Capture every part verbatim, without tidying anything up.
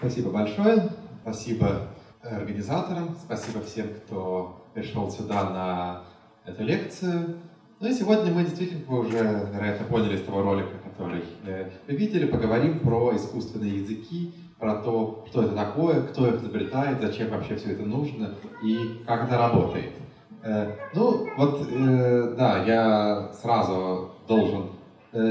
Спасибо большое, спасибо организаторам, спасибо всем, кто пришел сюда на эту лекцию. Ну и сегодня мы действительно, вы уже, вероятно, поняли с того ролика, который вы видели, поговорим про искусственные языки, про то, что это такое, кто их изобретает, зачем вообще все это нужно и как это работает. Ну вот, да, я сразу должен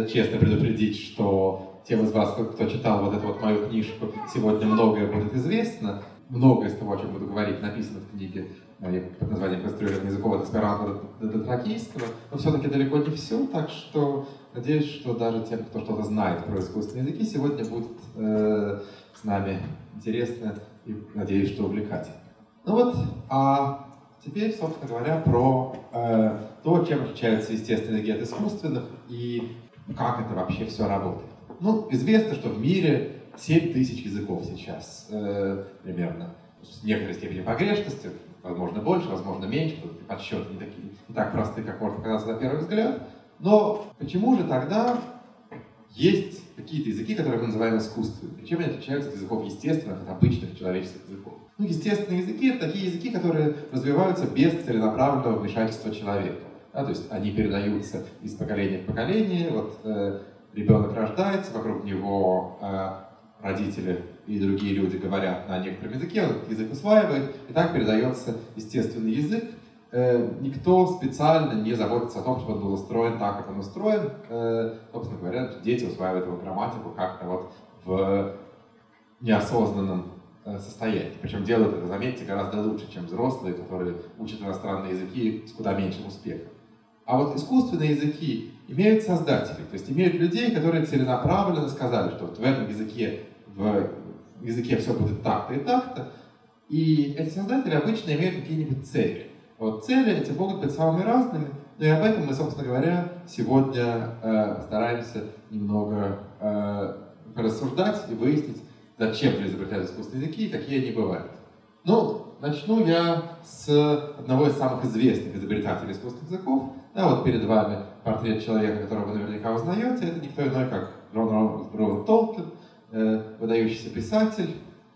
честно предупредить, что тем из вас, кто читал вот эту вот мою книжку, сегодня многое будет известно. Многое из того, о чем буду говорить, написано в книге под названием «Конструирование языкового дисператора дотракийского», но все-таки далеко не все, так что надеюсь, что даже тем, кто что-то знает про искусственные языки, сегодня будет э, с нами интересно и, надеюсь, что увлекательно. Ну вот, а теперь, собственно говоря, про э, то, чем отличаются естественные языки от искусственных и как это вообще все работает. Ну, известно, что в мире семь тысяч языков сейчас э, примерно, с некоторой степенью погрешности, возможно больше, возможно меньше, подсчеты не такие, не так простые, как может показаться на первый взгляд. Но почему же тогда есть какие-то языки, которые мы называем искусственными? Чем они отличаются от языков естественных, от обычных человеческих языков? Ну, естественные языки — это такие языки, которые развиваются без целенаправленного вмешательства человека. Да, то есть они передаются из поколения в поколение. Вот, э, ребенок рождается, вокруг него э, родители и другие люди говорят на некотором языке, он этот язык усваивает, и так передается естественный язык. Э, никто специально не заботится о том, чтобы он был устроен так, как он устроен. Э, собственно говоря, дети усваивают его грамматику как-то вот в неосознанном э, состоянии. Причем делают это, заметьте, гораздо лучше, чем взрослые, которые учат иностранные языки с куда меньшим успехом. А вот искусственные языки имеют создателей, то есть имеют людей, которые целенаправленно сказали, что вот в этом языке, в языке все будет так-то и так-то. И эти создатели обычно имеют какие-нибудь цели. Вот цели эти могут быть самыми разными, но и об этом мы, собственно говоря, сегодня э, стараемся немного э, рассуждать и выяснить, зачем же изобретать искусственные языки и какие они бывают. Ну, начну я с одного из самых известных изобретателей искусственных языков. Да, вот перед вами портрет человека, которого вы наверняка узнаете. Это никто иной, как Джон Рональд Толкин, э, выдающийся писатель.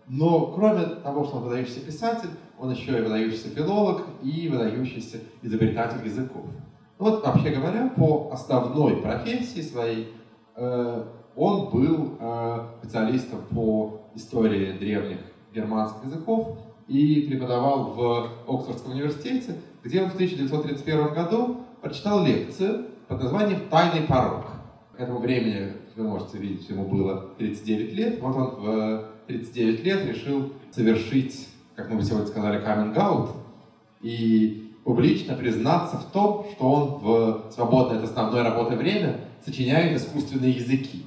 Но кроме того, что он выдающийся писатель, он еще и выдающийся филолог и выдающийся изобретатель языков. Вот, вообще говоря, по основной профессии своей э, он был э, специалистом по истории древних германских языков и преподавал в Оксфордском университете, где он в тысяча девятьсот тридцать первом году прочитал лекцию под названием «Тайный порог». К этому времени, вы можете видеть, ему было тридцать девять лет. Вот он в тридцать девять лет решил совершить, как мы сегодня сказали, каминг-аут и публично признаться в том, что он в свободное от основной работы время сочиняет искусственные языки.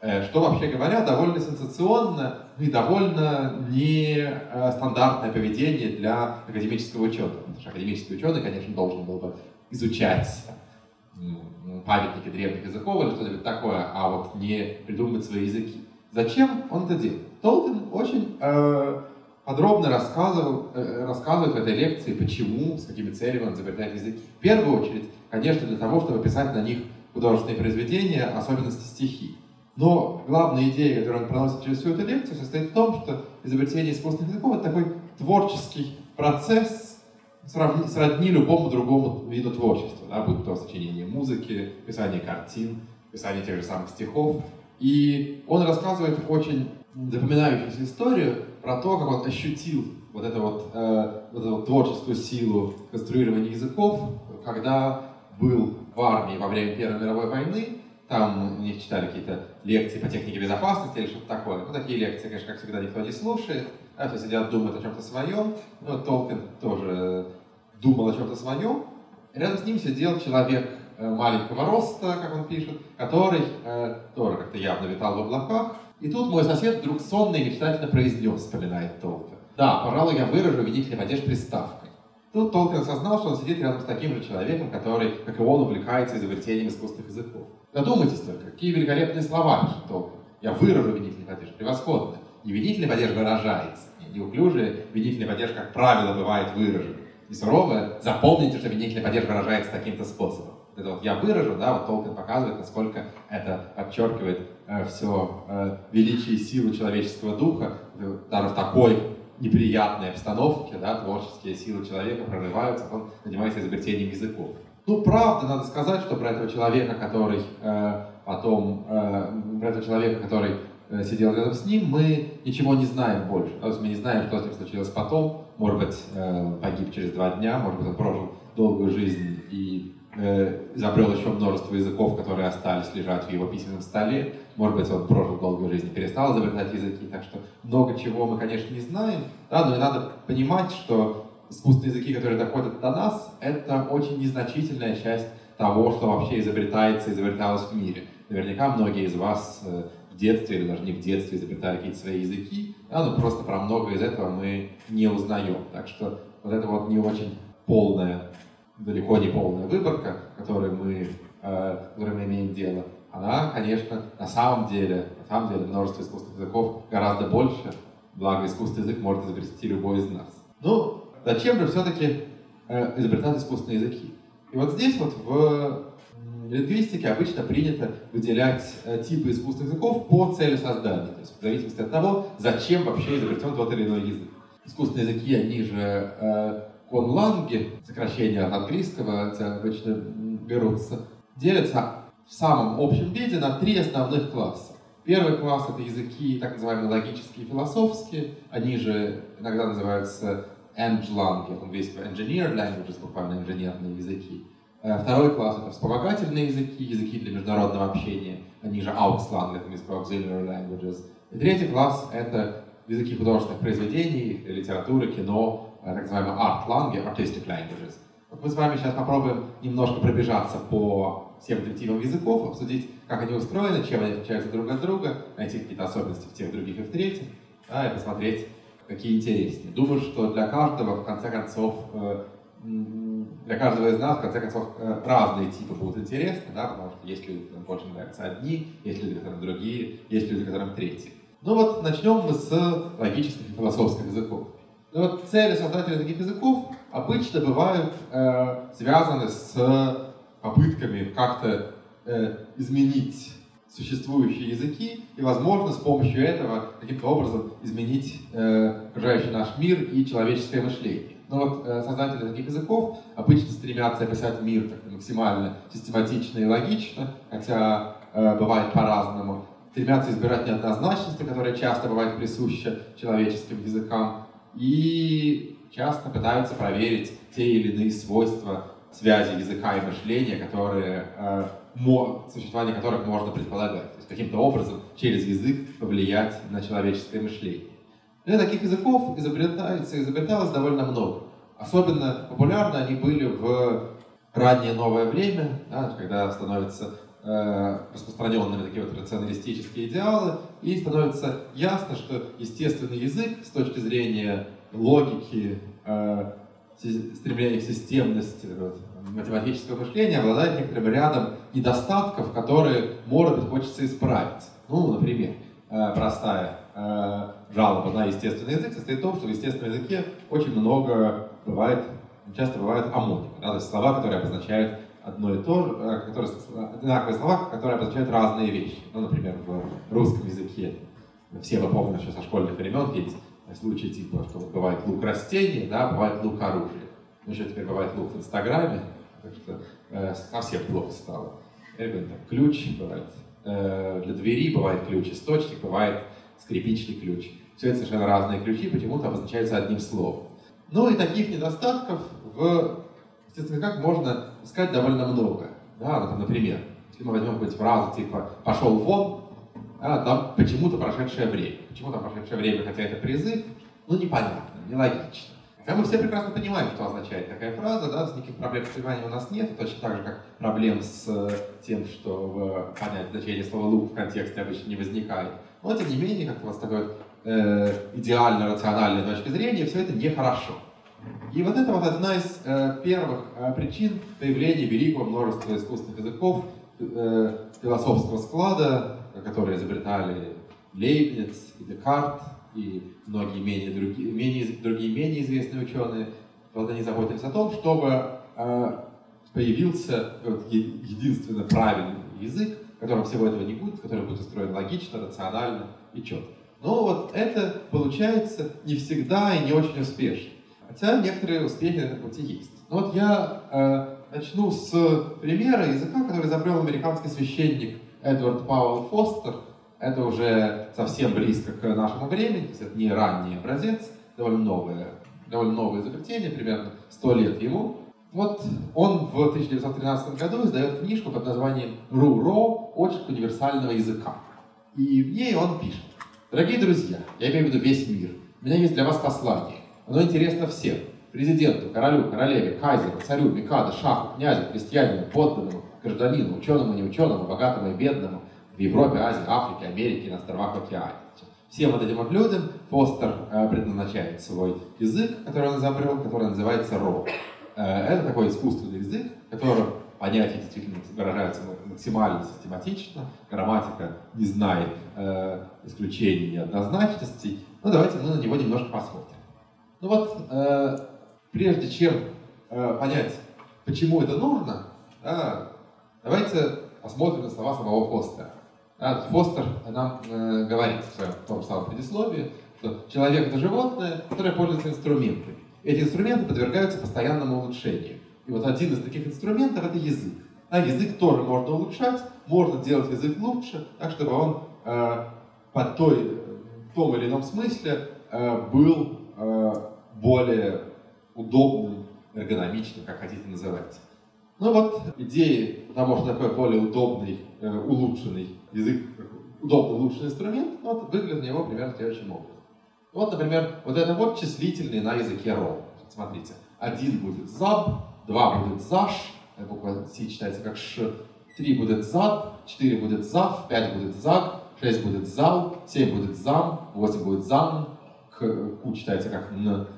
Что, вообще говоря, довольно сенсационно и довольно нестандартное поведение для академического ученого. Потому что академический ученый, конечно, должен был бы изучать памятники древних языков или что-нибудь такое, а вот не придумывать свои языки. Зачем он это делает? Толкин очень э, подробно рассказывал, э, рассказывает в этой лекции, почему, с какими целями он изобретает языки. В первую очередь, конечно, для того, чтобы писать на них художественные произведения, особенности стихи. Но главная идея, которую он проносит через всю эту лекцию, состоит в том, что изобретение искусственных языков — это такой творческий процесс, сродни любому другому виду творчества, да, будь то сочинение музыки, писание картин, писание тех же самых стихов. И он рассказывает очень запоминающуюся историю про то, как он ощутил вот эту вот, э, вот эту вот творческую силу конструирования языков, когда был в армии во время Первой мировой войны. Там у них читали какие-то лекции по технике безопасности или что-то такое. Ну, такие лекции, конечно, как всегда, никто не слушает. Да, все сидят, думают о чем-то своем. Ну, Толкин тоже думал о чем-то своем. Рядом с ним сидел человек маленького роста, как он пишет, который э, тоже как-то явно витал в облаках. И тут мой сосед вдруг сонно и мечтательно произнес, вспоминает Толкин: «Да, пожалуй, я выражу винительный падеж приставкой». Тут Толкин осознал, что он сидит рядом с таким же человеком, который, как и он, увлекается изобретением искусственных языков. Задумайтесь только, какие великолепные слова пишет Толкин. «Я выражу винительный падеж». Превосходно. Не винительный падеж выражается. Неуклюжий винительный падеж, как правило, бывает выражен. И суровое — запомните, что винительный падеж выражается таким-то способом. это вот я выражу, да, вот Толкин показывает, насколько это подчеркивает э, все э, величие и силу человеческого духа, даже в такой неприятной обстановке, да, творческие силы человека прорываются, он занимается изобретением языков. Ну, правда, надо сказать, что про этого человека, который э, потом, э, про этого человека, который э, сидел рядом с ним, мы ничего не знаем больше. То есть мы не знаем, что с ним случилось потом. Может быть, э, погиб через два дня, может быть, он прожил долгую жизнь и э, изобрел еще множество языков, которые остались лежать в его письменном столе. Может быть, он прожил долгую жизнь и перестал изобретать языки. Так что много чего мы, конечно, не знаем. Да, но и надо понимать, что искусственные языки, которые доходят до нас, это очень незначительная часть того, что вообще изобретается и изобреталось в мире. Наверняка многие из вас в детстве или даже не в детстве изобретали какие-то свои языки, да, но просто про многое из этого мы не узнаем. Так что вот это вот не очень полная, далеко не полная выборка, которой мы, э, которой мы имеем дело, она, конечно, на самом деле, на самом деле множество искусственных языков гораздо больше, благо искусственный язык может изобрести любой из нас. Ну, зачем же все-таки э, изобретать искусственные языки? И вот здесь вот в лингвистике обычно принято выделять типы искусственных языков по цели создания, то есть в зависимости от того, зачем вообще изобретен тот или иной язык. Искусственные языки, они же конланги, сокращение от английского, обычно берутся, делятся в самом общем виде на три основных класса. Первый класс — это языки так называемые логические и философские, они же иногда называются Eng-ланги, от английского engineer languages, буквально инженерные языки. Второй класс — это вспомогательные языки, языки для международного общения, они же aux-ланги, от английского auxiliary languages. И третий класс — это языки художественных произведений, литературы, кино, так называемые art-ланги, artistic languages. Вот мы с вами сейчас попробуем немножко пробежаться по всем этим типам языков, обсудить, как они устроены, чем они отличаются друг от друга, найти какие-то особенности в тех, других и в третьих, да, и посмотреть, какие интереснее. Думаю, что для каждого, в конце концов, для каждого из нас, в конце концов, разные типы будут интересны, да, потому что есть люди, которым больше нравятся одни, есть люди, которым другие, есть люди, которым третьи. Ну вот, начнем мы с логических и философских языков. Ну вот, цели создателей таких языков обычно бывают э, связаны с попытками как-то э, изменить существующие языки и, возможно, с помощью этого каким-то образом изменить э, окружающий наш мир и человеческое мышление. Но вот э, создатели таких языков обычно стремятся описать мир так, максимально систематично и логично, хотя э, бывает по-разному. Стремятся избирать неоднозначности, которая часто бывает присуща человеческим языкам, и часто пытаются проверить те или иные свойства связи языка и мышления, которые э, существование которых можно предполагать, то есть каким-то образом через язык повлиять на человеческое мышление. Для таких языков изобреталось довольно много. Особенно популярны они были в раннее новое время, да, когда становятся э, распространенными такие вот рационалистические идеалы, и становится ясно, что естественный язык с точки зрения логики, э, стремления к системности, математического мышления обладает некоторым рядом недостатков, которые, может быть, хочется исправить. Ну, например, простая жалоба на естественный язык состоит в том, что в естественном языке очень много бывает, часто бывают амонимы, да, то есть слова, которые обозначают одно и то же, которые, одинаковые слова, которые обозначают разные вещи. Ну, например, в русском языке все мы помним еще со школьных времен есть случаи типа, что бывает лук растений, да, бывает лук оружия. Ну, еще теперь бывает лук в Инстаграме, так что э, совсем плохо стало. Или, там, ключ бывает э, для двери, бывает ключ-источник, бывает скрипичный ключ. Все это совершенно разные ключи, почему-то обозначаются одним словом. Ну и таких недостатков в естественных языках можно искать довольно много. Да, ну, там, например, если мы возьмем какую-нибудь фразу типа «пошел вон», а, там почему-то прошедшее время. Почему там прошедшее время, хотя это призыв, ну непонятно, нелогично. А мы все прекрасно понимаем, что означает такая фраза, да, никаких проблем с пониманием у нас нет, точно так же, как проблем с тем, что понять значение слова «лук» в контексте обычно не возникает. Но, тем не менее, как у вас такой э, идеально-рациональной точки зрения, все это нехорошо. И вот это вот одна из э, первых э, причин появления великого множества искусственных языков э, философского склада, которые изобретали Лейбниц и Декарт, и многие менее другие, менее, другие менее известные ученые, вот они заботились о том, чтобы э, появился вот, единственно правильный язык, в котором всего этого не будет, который будет устроен логично, рационально и четко. Но вот это получается не всегда и не очень успешно. Хотя некоторые успехи на этом пути есть. Но вот я э, начну с примера языка, который изобрел американский священник Эдвард Пауэлл Фостер. Это уже совсем близко к нашему времени, то есть это не ранний образец, довольно новое, довольно новое изобретение, примерно сто лет ему. Вот он в тысяча девятьсот тринадцатом году издает книжку под названием «Ру, Ру. Очерк универсального языка». И в ней он пишет: «Дорогие друзья, я имею в виду весь мир, у меня есть для вас послание. Оно интересно всем – президенту, королю, королеве, кайзеру, царю, микаду, шаху, князю, крестьянину, подданному, гражданину, ученому, неученому, богатому и бедному в Европе, Азии, Африке, Америке и на островах океана». Всем вот этим вот людям Фостер предназначает свой язык, который он изобрел, который называется «Ро». Это такой искусственный язык, в котором понятия действительно выражаются максимально систематично, грамматика не знает э, исключений и неоднозначностей. Ну, давайте мы на него немножко посмотрим. Ну вот, э, прежде чем э, понять, почему это нужно, да, давайте посмотрим на слова самого Фостера. Да, Фостер нам э, говорит в, своем, в том самом предисловии, что человек — это животное, которое пользуется инструментами. Эти инструменты подвергаются постоянному улучшению. И вот один из таких инструментов — это язык. А язык тоже можно улучшать, можно делать язык лучше, так чтобы он э, по той, в том или ином смысле э, был э, более удобным, эргономичным, как хотите называть. Ну вот, идеи того, что такое более удобный, э, улучшенный язык, удобный, улучшенный инструмент, вот, выглядит на него примерно следующим образом. Вот, например, вот это вот числительные на языке Ро. Смотрите, один будет «заб», два будет «заш», буква «си» читается как «ш», три будет «зад», четыре будет «зав», пять будет «заг», шесть будет «зал», семь будет «зам», восемь будет «зан», «ку» читается как «н»,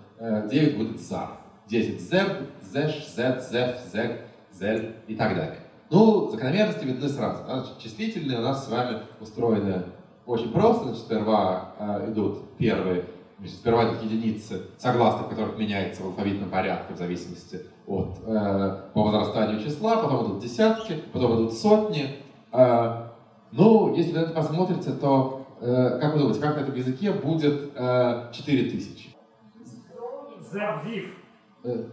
девять будет «зар», десять «зеб», «зэш», «зэт», «зэф», «зэг», «зэль» и так далее. Ну, закономерности видны сразу. Значит, числительные у нас с вами устроены очень просто. Значит, сперва э, идут первые, значит, сперва идут единицы, согласных которых меняется в алфавитном порядке в зависимости от э, по возрастанию числа, потом идут десятки, потом идут сотни. Э, ну, если вы на это посмотрите, то э, как вы думаете, как на этом языке будет э, четыре тысячи? Э,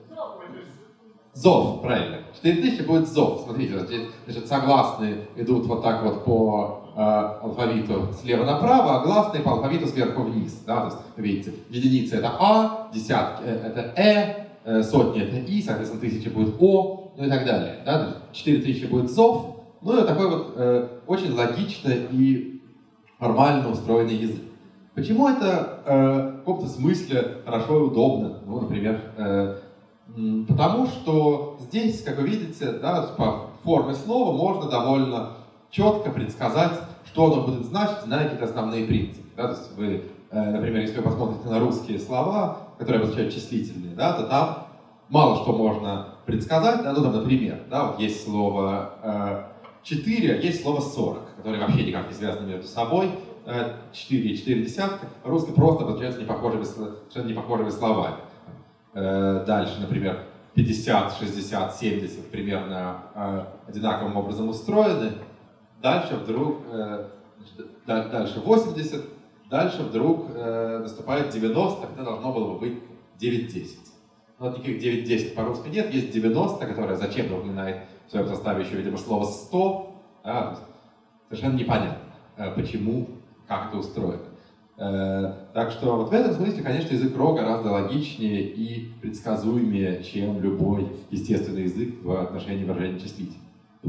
зов, правильно. четыре тысячи будет зов. Смотрите, значит, согласные идут вот так вот по алфавиту слева направо, а гласные по алфавиту сверху вниз. Да? То есть, видите, единицы — это А, десятки — это Э, сотни — это И, соответственно, тысячи будет О, ну и так далее. Да? четыре тысячи будет зов. Ну, это такой вот э, очень логично и нормально устроенный язык. Почему это э, в каком-то смысле хорошо и удобно? Ну, например, э, потому что здесь, как вы видите, да, по форме слова можно довольно четко предсказать, что оно будет значить, зная какие-то основные принципы. Да? То есть вы, э, например, если вы посмотрите на русские слова, которые обозначают числительные, да, то там мало что можно предсказать. Да? Ну, там, например, да, вот есть слово э, четыре, а есть слово сорок, которые вообще никак не связаны между собой. Э, четыре и четыре десятка. Русский просто обозначается непохожими, совершенно непохожими словами. Э, дальше, например, пятьдесят, шестьдесят, семьдесят примерно э, одинаковым образом устроены. Дальше вдруг, э, дальше восемьдесят, дальше вдруг э, наступает девяносто, когда должно было бы быть девять-десять. Вот никаких девять-десять по-русски нет, есть девяносто, которое зачем-то упоминает в своем составе еще, видимо, слово сто. Да? Совершенно непонятно, э, почему, как это устроено. Э, так что вот в этом смысле, конечно, язык Ро гораздо логичнее и предсказуемее, чем любой естественный язык в отношении выражения числителей.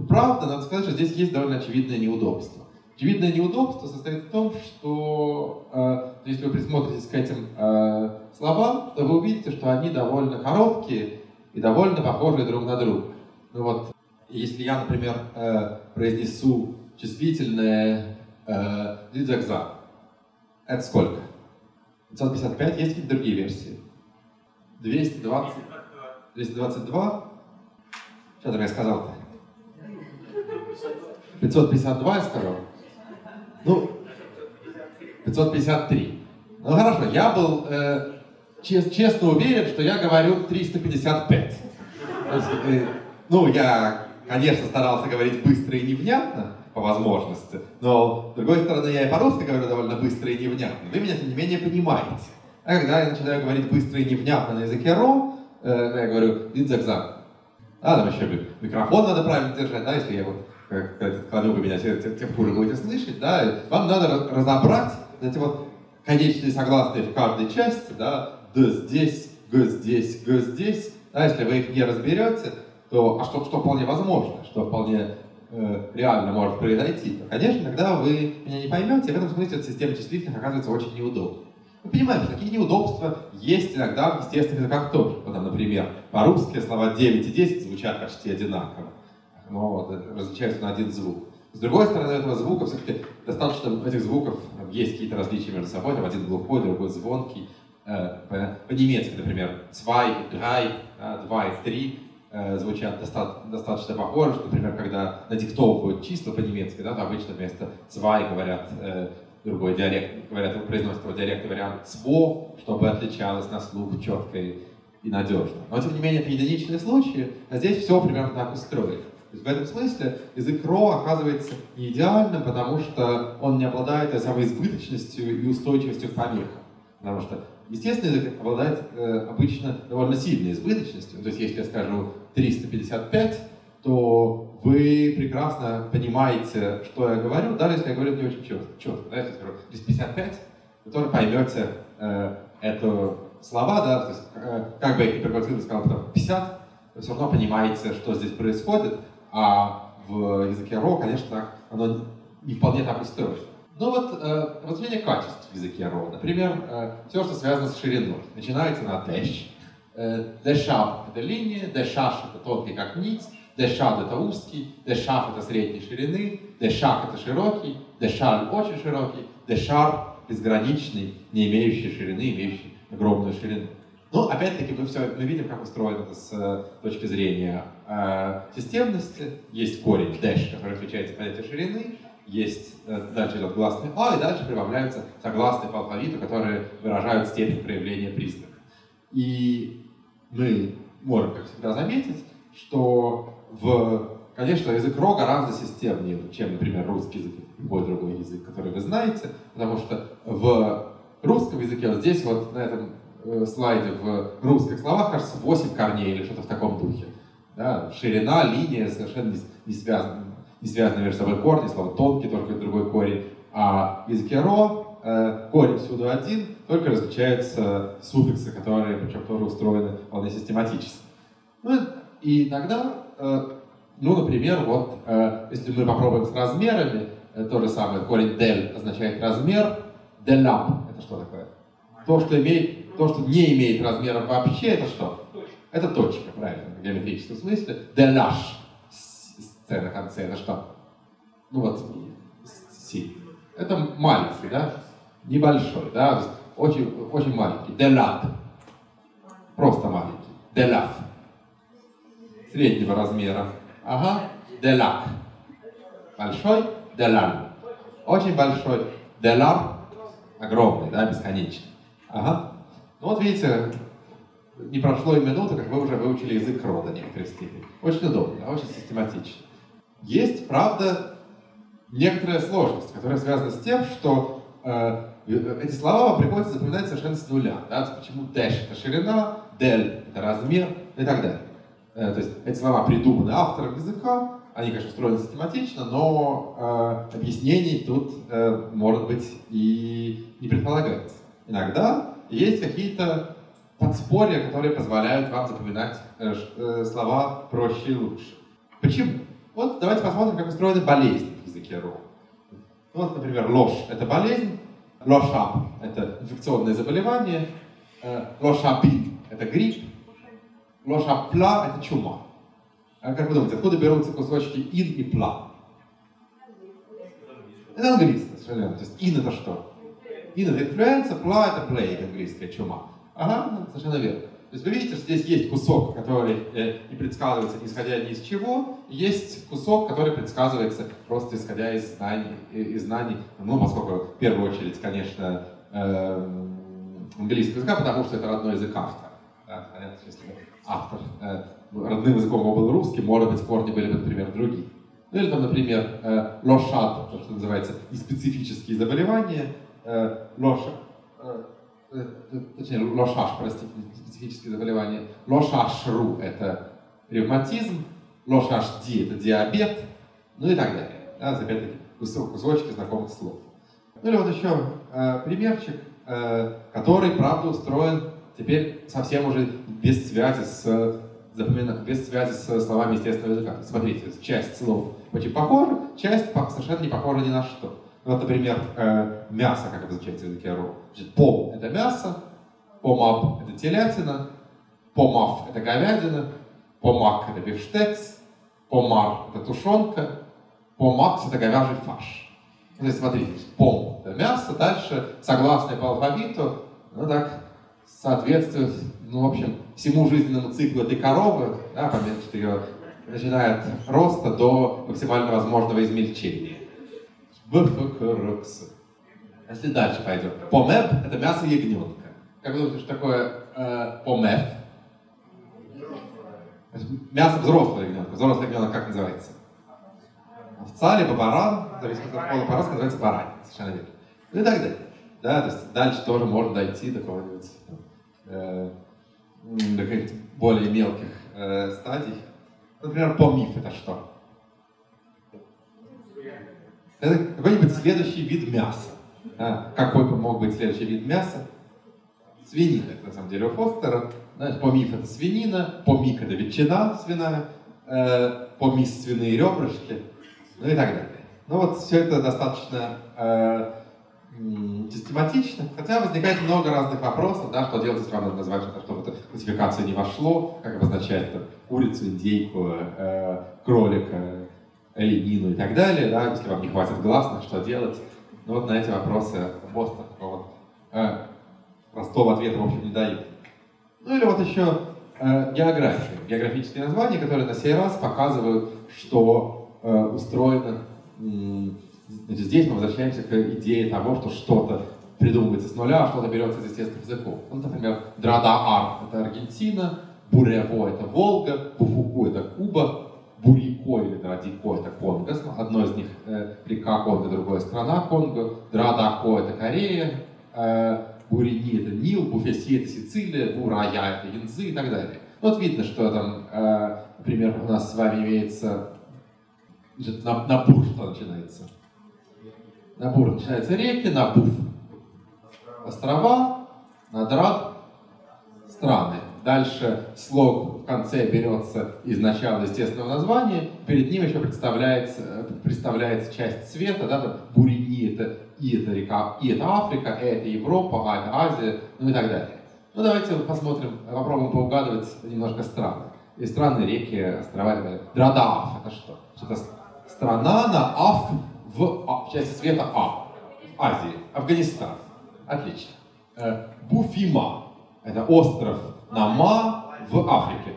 Правда, надо сказать, что здесь есть довольно очевидное неудобство. Очевидное неудобство состоит в том, что э, если вы присмотритесь к этим э, словам, то вы увидите, что они довольно короткие и довольно похожи друг на друга. Ну вот, если я, например, э, произнесу числительное э, «Людвик Заменгоф», это сколько? пятьсот пятьдесят пять, есть какие-то другие версии? двести двадцать? двести двадцать два? Что я сказал-то? пятьсот пятьдесят два, я сказал? Ну, пятьсот пятьдесят три. Ну хорошо, я был э, чест, честно уверен, что я говорю триста пятьдесят пять. То есть, э, Ну, я, конечно, старался говорить быстро и невнятно, по возможности, но, с другой стороны, я и по-русски говорю довольно быстро и невнятно. Вы меня, тем не менее, понимаете. А когда я начинаю говорить быстро и невнятно на языке Ру, э, я говорю «Дидзэкзам». А, там еще микрофон надо правильно держать, да, если я вот, как клоню, вы меня тем хуже будете слышать, да, и вам надо разобрать эти вот конечные согласные в каждой части, да, «д» здесь, «г» здесь, «г» здесь, да, если вы их не разберете, то, а что, что вполне возможно, что вполне э, реально может произойти, то, конечно, когда вы меня не поймете, в этом смысле эта система числительных оказывается очень неудобной. Вы понимаете, какие неудобства есть иногда в естественных языках тоже. Там, например, по-русски слова девять и десять звучат почти одинаково, но вот, различаются на один звук. С другой стороны, этого звука все-таки достаточно, этих звуков есть какие-то различия между собой, там один глухой, другой звонкий. По-немецки, например, «zwei», «drei», «два» и «три» звучат доста- достаточно похоже, что, например, когда надиктовывают числа по-немецки, да, то обычно вместо «zwei» говорят э, другой диалект, говорят, произносят его диалект вариант «сво», чтобы отличалось на слух четко и, и надежно. Но, тем не менее, это единичные случаи, а здесь все примерно так устроено. То есть в этом смысле язык Ро оказывается не идеальным, потому что он не обладает той самой избыточностью и устойчивостью к помехам. Потому что естественно, язык обладает э, обычно довольно сильной избыточностью. То есть, если я скажу триста пятьдесят пять, то вы прекрасно понимаете, что я говорю, даже если я говорю не очень четко. четко да? Если я скажу триста пятьдесят пять, вы тоже поймете э, это слова, да? То есть, э, как бы я перекрутил и сказал потом пятьдесят, вы все равно понимаете, что здесь происходит, а в языке Ро, конечно, оно не вполне так устроено. Ну вот, э, разделение качеств в языке Ро. Например, э, все, что связано с шириной. Начинается на дэш. Э, дэшап — это линия, дэшаш — это тонкий, как нить, дэшад — это узкий, дэшаф — это средней ширины, дэшак — это широкий, дэшаль — очень широкий, дэшар — безграничный, не имеющий ширины, имеющий огромную ширину. Ну, опять-таки, мы все мы видим, как устроено это с э, точки зрения э, системности. Есть корень дэш, который отвечает за понятие ширины. Есть дальше идет гласный «а», и дальше прибавляются согласные по алфавиту, которые выражают степень проявления признака. И мы можем, как всегда, заметить, что, в, конечно, язык Ро гораздо системнее, чем, например, русский язык, любой другой язык, который вы знаете, потому что в русском языке, вот здесь вот на этом слайде, в русских словах, кажется, восемь корней или что-то в таком духе. Да? Ширина, линия совершенно не связаны. Не связаны между собой корни, слово «тонкий» только другой корень, а в языке Ро э, корень всюду один, только различаются суффиксы, которые, причем тоже устроены вполне систематически. Ну и тогда, э, ну, например, вот, э, если мы попробуем с размерами, э, то же самое, корень «дель» означает размер, «делап» — это что такое? То, что имеет, то, что не имеет размеров вообще, это что? Это точка, правильно, в геометрическом смысле. «Деляш» на конце, это что? Ну вот, си. Это маленький, да? Небольшой, да? Очень, очень маленький. Делат. Просто маленький. Делав. Среднего размера. Ага. Делак. Большой. Делан. Очень большой. Делар. Огромный, да? Бесконечный. Ага. Ну вот видите, не прошло и минуты, как вы уже выучили язык Ро до некоторой степени. Очень удобно, очень систематично. Есть, правда, некоторая сложность, которая связана с тем, что э, эти слова вам приходится запоминать совершенно с нуля. Да? Почему дэш — это ширина, дель — это размер и так далее. Э, то есть эти слова придуманы автором языка, они, конечно, устроены систематично, но э, объяснений тут, э, может быть, и не предполагается. Иногда есть какие-то подспорья, которые позволяют вам запоминать э, э, слова проще и лучше. Почему? Вот давайте посмотрим, как устроены болезни в языке Ро. Вот, например, ложь — это болезнь, лошап — это инфекционное заболевание, э, лошапи — это грипп, лошапла — это чума. А как вы думаете, откуда берутся кусочки ин и пла? Это английское, совершенно. То есть ин — это что? Ин — это инфлюенса, пла — это плейг, английская чума. Ага, совершенно верно. То есть вы видите, что здесь есть кусок, который э, не предсказывается, исходя ни из чего, есть кусок, который предсказывается просто исходя из знаний, из знаний, ну, поскольку в первую очередь, конечно, э, английского языка, потому что это родной язык автора. Да? понятно, что если бы автор э, родным языком его был русский, может быть, корни были бы, например, другие. Ну или там, например, э, лошад, то, что называется, и специфические заболевания, э, лоша, э, э, точнее, лошаш, простите, специфические заболевания, лошашру – это ревматизм, лошашди – это диабет, ну и так далее. Да, опять-таки, кусочки знакомых слов. Ну или вот еще э, примерчик, э, который, правда, устроен теперь совсем уже без связи с запоминать, без связи с словами естественного языка. Смотрите, часть слов очень похожа, часть совершенно не похожа ни на что. Вот, например, э, мясо, как обозначается в языке ру. Пом – это мясо, помап – это телятина, помав – это говядина, помак – это бифштекс, помар – это тушенка, помакс – это говяжий фарш. То есть, смотрите, пом – это мясо, дальше согласные по алфавиту, ну так, соответствует, ну, в общем, всему жизненному циклу этой коровы, да, поменьше ее начинает роста до максимально возможного измельчения. Бфкркс. Если дальше пойдем. Помеп – это мясо ягненка. Как вы думаете, что такое э, помеп? Мясо взрослого ягненка. Взрослый ягненок как называется? Овца, либо баран, в зависимости от пола по-разному, называется баран. Совершенно верно. Ну и так далее. Да, то есть дальше тоже можно дойти до какого-нибудь э, до каких-то более мелких э, стадий. Например, помиф это что? Это какой-нибудь следующий вид мяса. Да? Какой мог быть следующий вид мяса? Свинина, на самом деле, у Фостера. Значит, помиф это свинина, помик это ветчина свиная, э, помис свиные ребрышки, ну и так далее. Ну вот все это достаточно э, систематично, хотя возникает много разных вопросов, да, что делать, если вам надо назвать что-то, что в эту классификацию не вошло, как обозначает там, курицу, индейку, э, кролика, оленину и так далее, да, если вам не хватит гласных, что делать. Ну вот на эти вопросы Фостер вот, э, простого ответа, в общем, не дает. Ну или вот еще э, география, географические названия, которые на сей раз показывают, что э, устроено. Э, Значит, здесь мы возвращаемся к идее того, что что-то придумывается с нуля, а что-то берется из естественных языков. Ну, например, Драдаар – это Аргентина, Бурево – это Волга, Буфуку – это Куба, Бурико или Драдико – это Конго. Одно из них э, река Конго, другая страна Конго. Драдако – это Корея, э, Бурини – это Нил, Буфеси – это Сицилия, Бурая – это Янзы и так далее. Вот видно, что там, э, например, у нас с вами имеется значит, на, на бур, что начинается. На бур начинаются реки, на буф острова, на драд страны. Дальше слог в конце берется из начала естественного названия, перед ним еще представляется, представляется часть цвета, да, бурини это и это река, и это Африка, и это Европа, а это Азия, ну и так далее. Ну давайте посмотрим, попробуем поугадывать немножко страны. И страны, реки, острова, Драдаав это что? Это страна на Аф. В, а, в части света А. Азии. Афганистан. Отлично. Э, Буфима. Это остров Нама в Африке.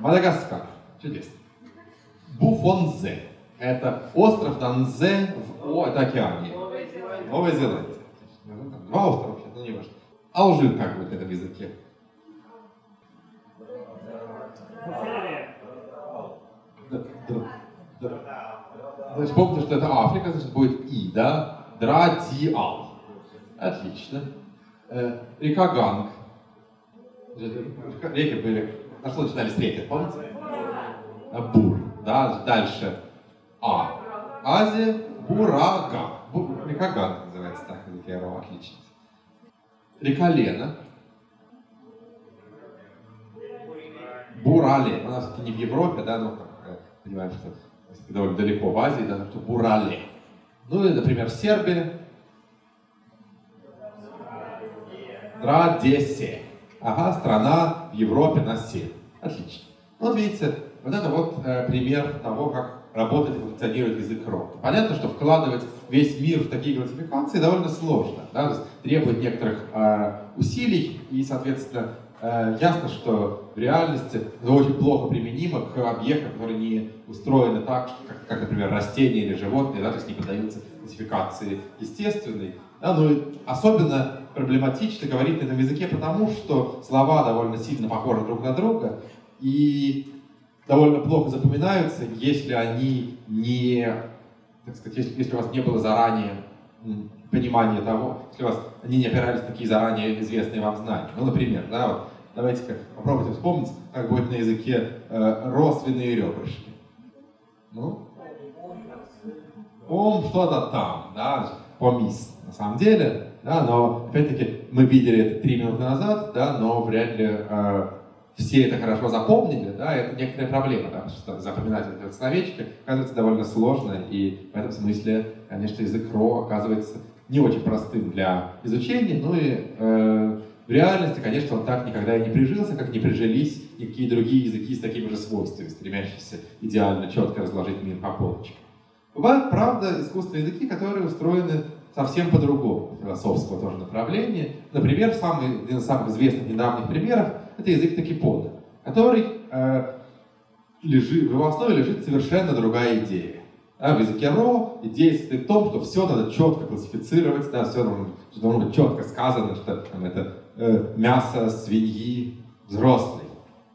Мадагаскар. Чудесно. Буфонзе. Это остров Нанзе в О. Это океане. Новая Зеландия. Два острова вообще, ну не важно. Алжир как будет на этом языке? Да, да, да. Значит, помните, что это Африка, значит, будет И, да? Драдиал. Отлично. Э, река Ганг. Реки были... На что начинались реки, помните? Бур. Да? Дальше А. Азия. Бурага. Бур, река Ганг называется так. Отлично. Река Лена. Бурале. У нас не в Европе, да? Ну, понимаем, что... довольно далеко в Азии, да, то Бурале. Ну и, например, Сербия. Драдесе. Ага, страна в Европе на север. Отлично. Вот видите, вот это вот э, пример того, как работает и функционирует язык ру. Понятно, что вкладывать весь мир в такие классификации довольно сложно, да, требует некоторых э, усилий и, соответственно, ясно, что в реальности это очень плохо применимо к объектам, которые не устроены так, как, как например, растения или животные, да, то есть не поддаются классификации естественной. Да, ну, особенно проблематично говорить на этом языке, потому что слова довольно сильно похожи друг на друга и довольно плохо запоминаются, если они не, так сказать, если, если у вас не было заранее понимания того, если у вас они не опирались на такие заранее известные вам знания. Ну, например, да, вот, давайте-ка попробуйте вспомнить, как будет на языке э, родственные ребрышки. Ну, ом что-то там, да, помис на самом деле, да, но опять-таки мы видели это три минуты назад, да, но вряд ли э, все это хорошо запомнили, да, это некоторая проблема, да, что запоминать эти словечки оказывается довольно сложно, и в этом смысле, конечно, язык Ро оказывается не очень простым для изучения, ну и э, в реальности, конечно, он так никогда и не прижился, как не прижились никакие другие языки с такими же свойствами, стремящиеся идеально четко разложить мир по полочкам. Бывают, правда, искусственные языки, которые устроены совсем по-другому, философского тоже направления. Например, самый, один из самых известных недавних примеров — это язык токипона, который э, лежит, в его основе лежит совершенно другая идея. А в языке Ро идея состоит в том, что все надо четко классифицировать, да, все должно, должно быть четко сказано, что там, это э, мясо свиньи взрослый,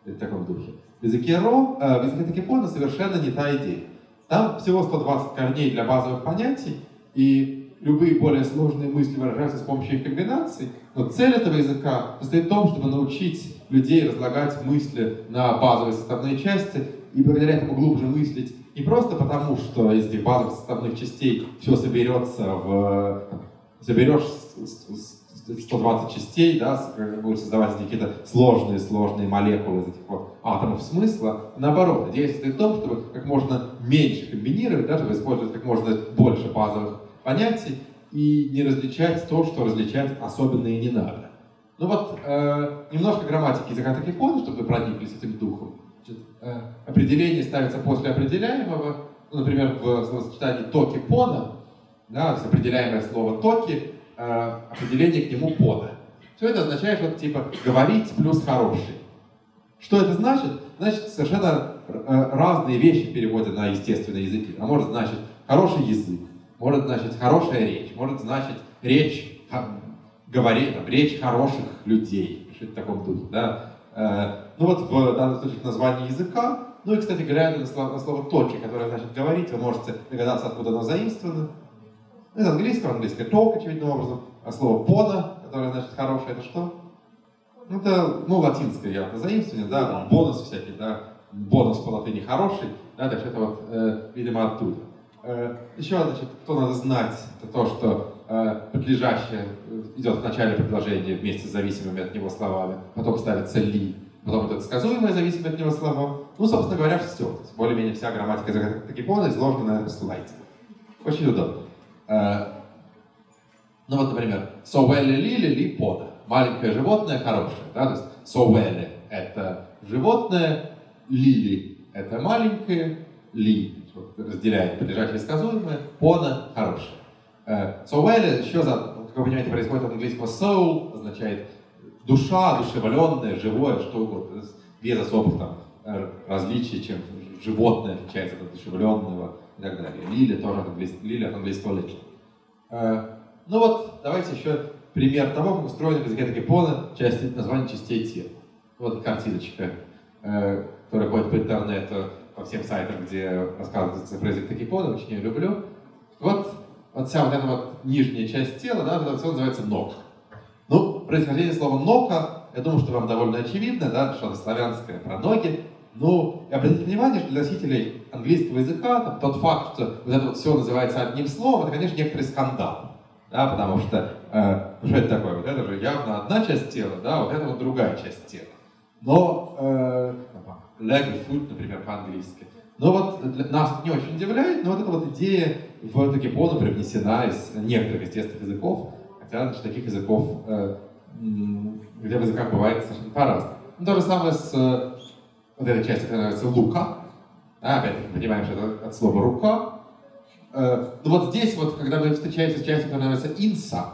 в таком духе. В языке Ро, э, в языке токипона совершенно не та идея. Там всего сто двадцать корней для базовых понятий, и любые более сложные мысли выражаются с помощью их комбинаций, но цель этого языка состоит в том, чтобы научить людей разлагать мысли на базовые составные части и благодаря этому глубже мыслить не просто потому, что из этих базовых составных частей все соберется в... соберешь сто двадцать частей, да, будешь создавать какие-то сложные-сложные молекулы из этих вот атомов смысла. Наоборот, идея состоит в том, чтобы как можно меньше комбинировать, да, чтобы использовать как можно больше базовых понятий и не различать то, что различать особенно и не надо. Ну вот, э, немножко грамматики языка токипона, чтобы вы прониклись этим духом. Значит, э, определение ставится после определяемого, ну, например, в словосочетании токипона, да, определяемое слово токи, определение к нему пода. Все это означает, вот типа говорить плюс хороший. Что это значит? Значит, совершенно разные вещи в переводе на естественные языки. А может значить хороший язык, может значить хорошая речь, может значить речь, говорит, речь хороших людей, что-то в таком духе. Да? Ну вот в данном случае название языка. Ну и, кстати, глядя на слово, на слово «точки», которое значит говорить, вы можете догадаться, откуда оно заимствовано. Из английского, английское «talk», очевидным образом, а слово «пода», которое значит «хорошее», это что? Это, ну, латинское явно заимствование, да, там бонус всякий, да, бонус по латыни «хороший», да, так что это вот, э, видимо, оттуда. Э, еще, значит, что надо знать, это то, что э, подлежащее идет в начале предложения вместе с зависимыми от него словами, потом ставится «ли», потом это сказуемое, зависимое от него слова. Ну, собственно говоря, все. Более-менее вся грамматика языка токипона изложена на этом слайде. Очень удобно. Ну вот, например, «совеле лили ли пода» — маленькое животное хорошее. Да? То есть «совеле» — это животное, «лили» — это маленькое, «ли» — разделяет подлежащее и сказуемое, «пода» — хорошее. «Совеле» еще, за, как вы понимаете, происходит от английского «soul», означает «душа», «душевленное», «живое», что угодно, без особых там различий, чем животное отличается от одушевленного и так далее. Лили тоже от английского, лили от английского лили. Э, ну вот, давайте еще пример того, как устроены в языке токипона части, названия частей тела. Вот картиночка, э, которая ходит по интернету, по всем сайтам, где рассказывается про язык токипона, очень ее люблю. Вот, вот вся вот эта вот нижняя часть тела, да, это все называется ног. Ну, происхождение слова «нока», я думаю, что вам довольно очевидно, да, что это славянское про ноги. Ну, и обратите внимание, что для носителей английского языка там, тот факт, что вот это вот все называется одним словом, это, конечно, некоторый скандал. Да, потому что, э, что это такое? Вот это же явно одна часть тела, да, вот это вот другая часть тела. Но э, leg и foot, например, по-английски. Но вот для, нас это не очень удивляет, но вот эта вот идея в токипону привнесена из некоторых естественных языков, хотя значит, таких языков, э, где в языках бывает совершенно по-разному. Ну, то же самое с... Вот эта часть, которая называется «лука». Да, опять мы понимаем, что это от слова «рука». Э, ну вот здесь, вот, когда мы встречаемся с частью, которая называется «инса»,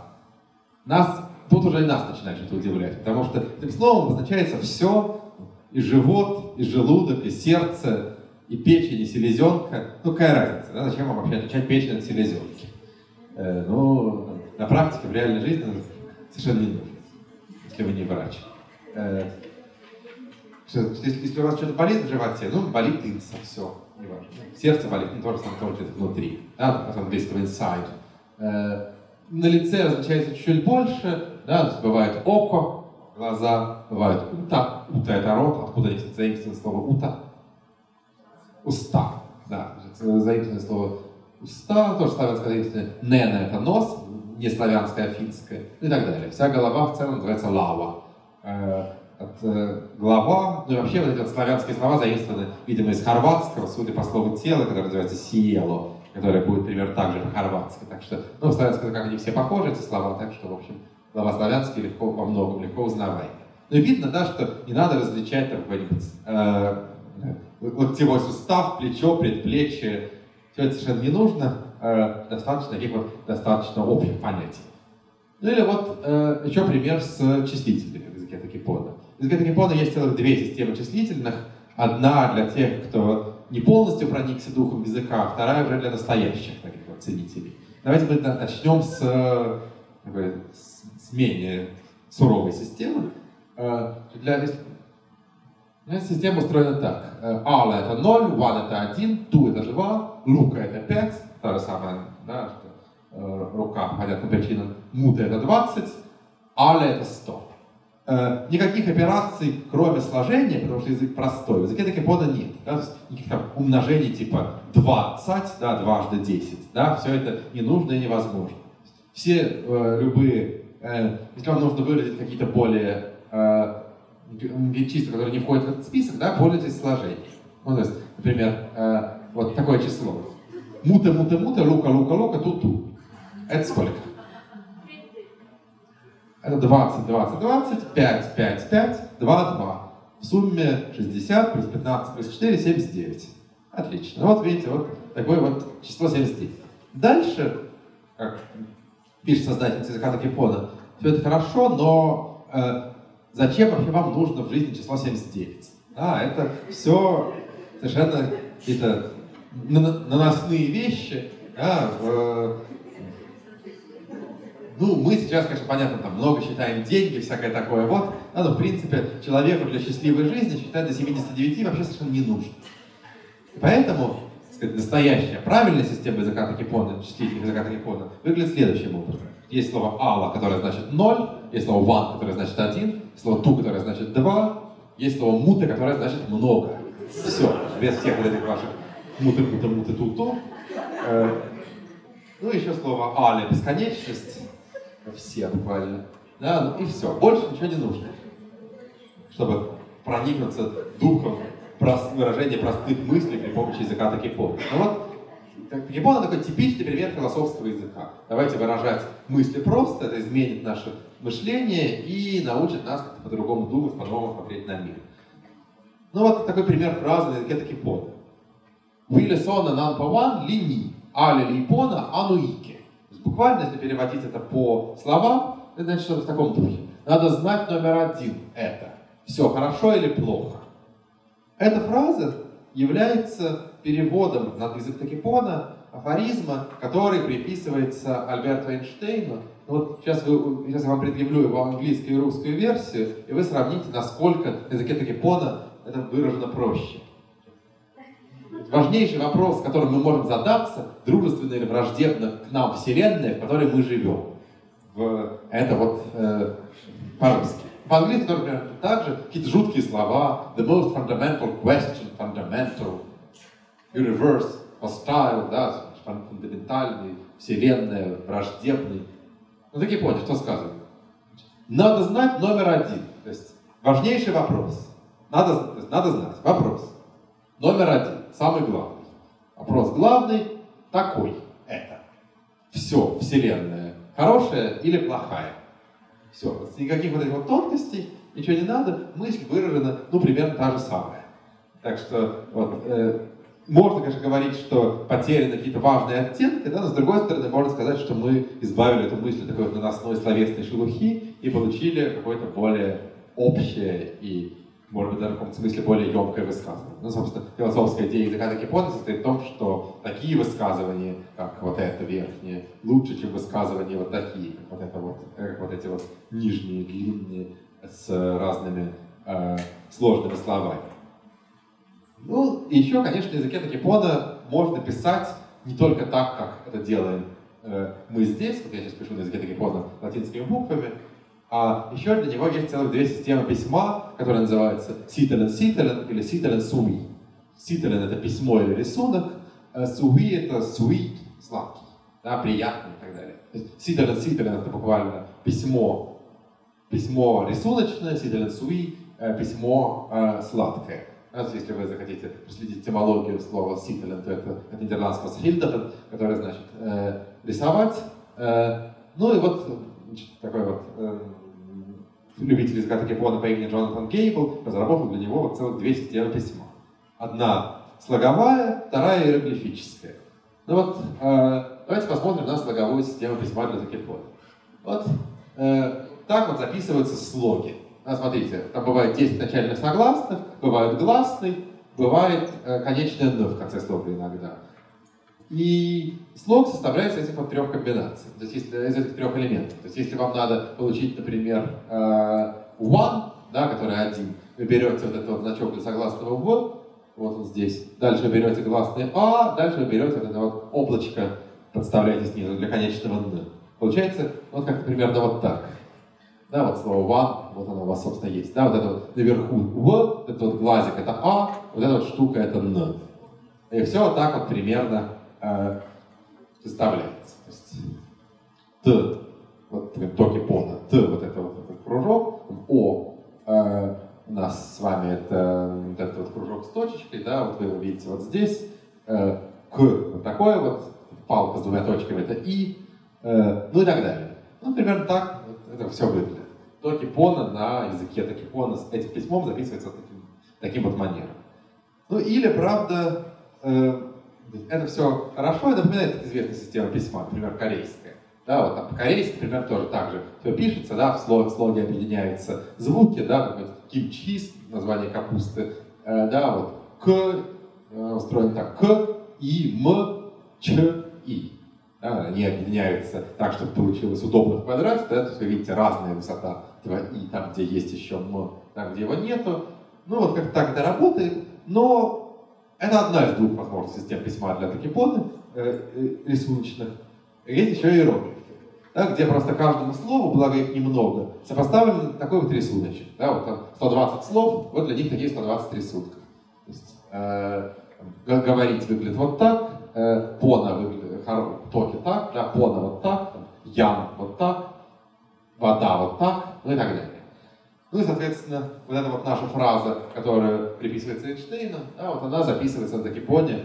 нас, тут уже и нас начинает что-то удивлять, потому что этим словом обозначается все, и живот, и желудок, и сердце, и печень, и селезенка. Ну какая разница, да? Зачем вам вообще отличать печень от селезенки? Э, ну, на практике, в реальной жизни совершенно не нужен, если вы не врач. Если, если у вас что-то болит в животе, ну, болит инса, все, не важно. Сердце болит, не тоже самое, что это внутри, да, от английского inside. Э, на лице различается чуть-чуть больше, да, то есть бывает око, глаза, бывает ута, ута — это рот, откуда есть заимствовано слово ута. Уста, да, заимствовано слово уста, тоже славянское заимствование, нена — это нос, не славянское, а финское, и так далее. Вся голова в целом называется лава. От, э, глава, ну и вообще вот эти вот славянские слова заимствованы, видимо, из хорватского, судя по слову «тело», которое называется «сиело», которое будет, например, также по-хорватски. Так что, ну, в славянском, как они все похожи, эти слова, так что, в общем, слова славянские легко, во многом легко узнаваемы. Ну и видно, да, что не надо различать там какой-нибудь э, локтевой сустав, плечо, предплечье. Все это совершенно не нужно, э, достаточно таких вот достаточно общих понятий. Ну или вот э, еще пример с числителями в языке токипона. В языке токипона есть целых две системы числительных. Одна для тех, кто не полностью проникся духом языка, вторая уже для настоящих таких вот ценителей. Давайте мы начнем с, как бы, с менее суровой системы. Для... Система устроена так. Ала — это ноль, ван — это один, ту — это два, лука — это пять, та же самая, да, что рука, понятно, причинам, мута — это двадцать, аля — это сто. Никаких операций, кроме сложения, потому что язык простой, в языке токипона нет. Да? То есть никаких там умножений типа двадцать, да, дважды десять. Да? Все это не нужно и невозможно. Все э, любые, э, если вам нужно выразить какие-то более э, числа, которые не входят в этот список, да, пользуйтесь сложением. Ну, то есть, например, э, вот такое число. Мута-мута-мута, лука-лука-лука, ту-ту. Это сколько? Это двадцать, двадцать, двадцать, пять, пять, пять, два, два. В сумме шестьдесят плюс пятнадцать плюс четыре, семьдесят девять. Отлично. Вот видите, вот такое вот число семьдесят девять. Дальше, как пишет создатель языка токипона, все это хорошо, но э, зачем вообще вам нужно в жизни число семьдесят девять? А, это все совершенно какие-то наносные вещи, да, в... Ну, мы сейчас, конечно, понятно, там много считаем деньги, всякое такое вот. Да, но, в принципе, человеку для счастливой жизни считать до семидесяти девяти вообще совершенно не нужно. И поэтому, так сказать, настоящая, правильная система языка токипона, числительных языка токипона, выглядит следующим образом. Есть слово «ала», которое значит ноль, есть слово «ван», которое значит один, слово «ту», которое значит два, есть слово «мута», которое значит «много». Все, без всех вот этих ваших «муты, муты, муты, ту-ту». Ну, еще слово «аля» — бесконечность. Все буквально. Да, ну и все. Больше ничего не нужно, чтобы проникнуться духом прост... выражения простых мыслей при помощи языка токипона. Ну вот, токипона — такой типичный пример философского языка. Давайте выражать мысли просто, это изменит наше мышление и научит нас как-то по-другому думать, по-другому смотреть на мир. Ну вот такой пример фразы на языке токипона. «Вилесона нампаван лини, али липона ануики». Буквально, если переводить это по словам, это значит что-то в таком духе. Надо знать номер один — это. Все хорошо или плохо. Эта фраза является переводом на язык токипона афоризма, который приписывается Альберту Эйнштейну. Вот сейчас, вы, сейчас я вам предъявлю его английскую и русскую версию, и вы сравните, насколько на языке токипона это выражено проще. Важнейший вопрос, которым мы можем задаться, дружественно или враждебно к нам Вселенная, в которой мы живем. В... Это вот э, по-русски. По-английски, например, также какие-то жуткие слова. The most fundamental question, fundamental, universe, hostile, да, фундаментальный, вселенная, враждебный. Ну, так и понял, что сказано. Надо знать номер один. То есть важнейший вопрос. Надо, надо знать. Вопрос. Номер один. Самый главный. Вопрос главный такой — это. Все, Вселенная, хорошая или плохая. Все, никаких вот этих вот тонкостей, ничего не надо, мысль выражена, ну, примерно та же самая. Так что, вот, э, можно, конечно, говорить, что потеряны какие-то важные оттенки, да, но, с другой стороны, можно сказать, что мы избавили эту мысль от такой вот наносной словесной шелухи и получили какое-то более общее и может быть, даже в каком-то смысле более емкое высказывание. Ну, собственно, философская идея языка токипона состоит в том, что такие высказывания, как вот это верхнее, лучше, чем высказывания вот такие, как вот, это вот, как вот эти вот нижние, длинные, с разными э, сложными словами. Ну, и еще, конечно, в языке токипона можно писать не только так, как это делаем э, мы здесь, вот я сейчас пишу на языке токипона латинскими буквами, а еще для него есть целых две системы письма, которые называются ситерен-ситерен или ситерен-суи. Ситерен — это письмо или рисунок, а суи — это суи, сладкий, да, приятный и так далее. Ситерен-ситерен — это буквально письмо, письмо рисуночное, ситерен-суи — письмо э, сладкое. Вот, если вы захотите проследить этимологию слова ситерен, то это от нидерландского «схильдерен», которое значит э, «рисовать». Э, ну и вот такой вот э, любитель языка токипона по имени Джонатан Гейбл разработал для него вот целых две системы письма. Одна слоговая, вторая иероглифическая. Ну вот, э, давайте посмотрим на слоговую систему письма для токипона. Вот э, так вот записываются слоги. А, смотрите, там бывает десять начальных согласных, бывает гласный, бывает э, конечное «н» в конце слога иногда. И слог составляется из этих вот трех комбинаций, то есть если, из этих трех элементов. То есть если вам надо получить, например, one, да, который один, вы берете вот этот вот значок для согласного «в», вот он здесь, дальше вы берете гласный «а», дальше вы берете вот это вот облачко, подставляете снизу для конечного «н». Получается вот как примерно вот так. Да, вот слово «one», вот оно у вас, собственно, есть. Да, вот это вот наверху «в», вот этот вот глазик — это «а», вот эта вот штука — это «н». И все вот так вот примерно составляется. То есть Т, вот токипона, Т, вот это вот этот кружок, О, э, у нас с вами это вот этот вот кружок с точечкой, да, вот вы его видите вот здесь, э, К, вот такое вот, палка с двумя точками, это И, э, ну и так далее. Ну, примерно так вот это все выглядит. Токипона на языке токипона с этим письмом записывается таким, таким вот манером. Ну или, правда, э, это все хорошо и напоминает известную систему письма, например, корейская. Да, вот там по-корейски, например, тоже так же все пишется, да, в слоге, в слоге объединяются звуки, да, вот кимчи, название капусты, э, да, вот К, э, устроено так, К, И, М, Ч, И. Да, они объединяются так, чтобы получилось удобно в квадрате, да, то есть вы видите разная высота этого И, там, где есть еще М, там, где его нету. Ну вот как так это работает, но это одна из двух возможностей систем письма для токипоны, э, э, рисуночных. Есть еще и иероглифы, да, где просто каждому слову, благо их немного, сопоставлен такой вот рисуночек. Да, вот там сто двадцать слов, вот для них такие сто двадцать рисунков. То есть, э, говорить выглядит вот так, э, пона выглядит, токи так, да, пона вот так, ям вот так, вода вот так, ну и так далее. Ну и, соответственно, вот эта вот наша фраза, которая приписывается Эйнштейну, да, вот она записывается на токипоне,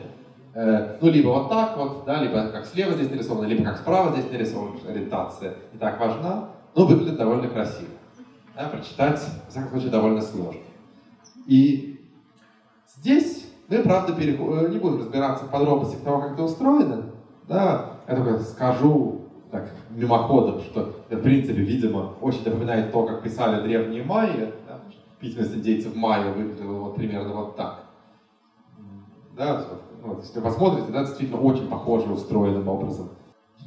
э, ну либо вот так вот, да, либо как слева здесь нарисовано, либо как справа здесь нарисована, ориентация не так важна, но выглядит довольно красиво. Да, прочитать, во всяком случае, довольно сложно. И здесь мы, правда, переход... не будем разбираться в подробностях того, как это устроено, да, я только скажу, так, мимоходом, что в принципе, видимо, очень напоминает то, как писали древние майя. Да? Письменность индейцев майя выглядела вот примерно вот так. Да? Вот, если вы посмотрите, да, действительно очень похоже устроенным образом.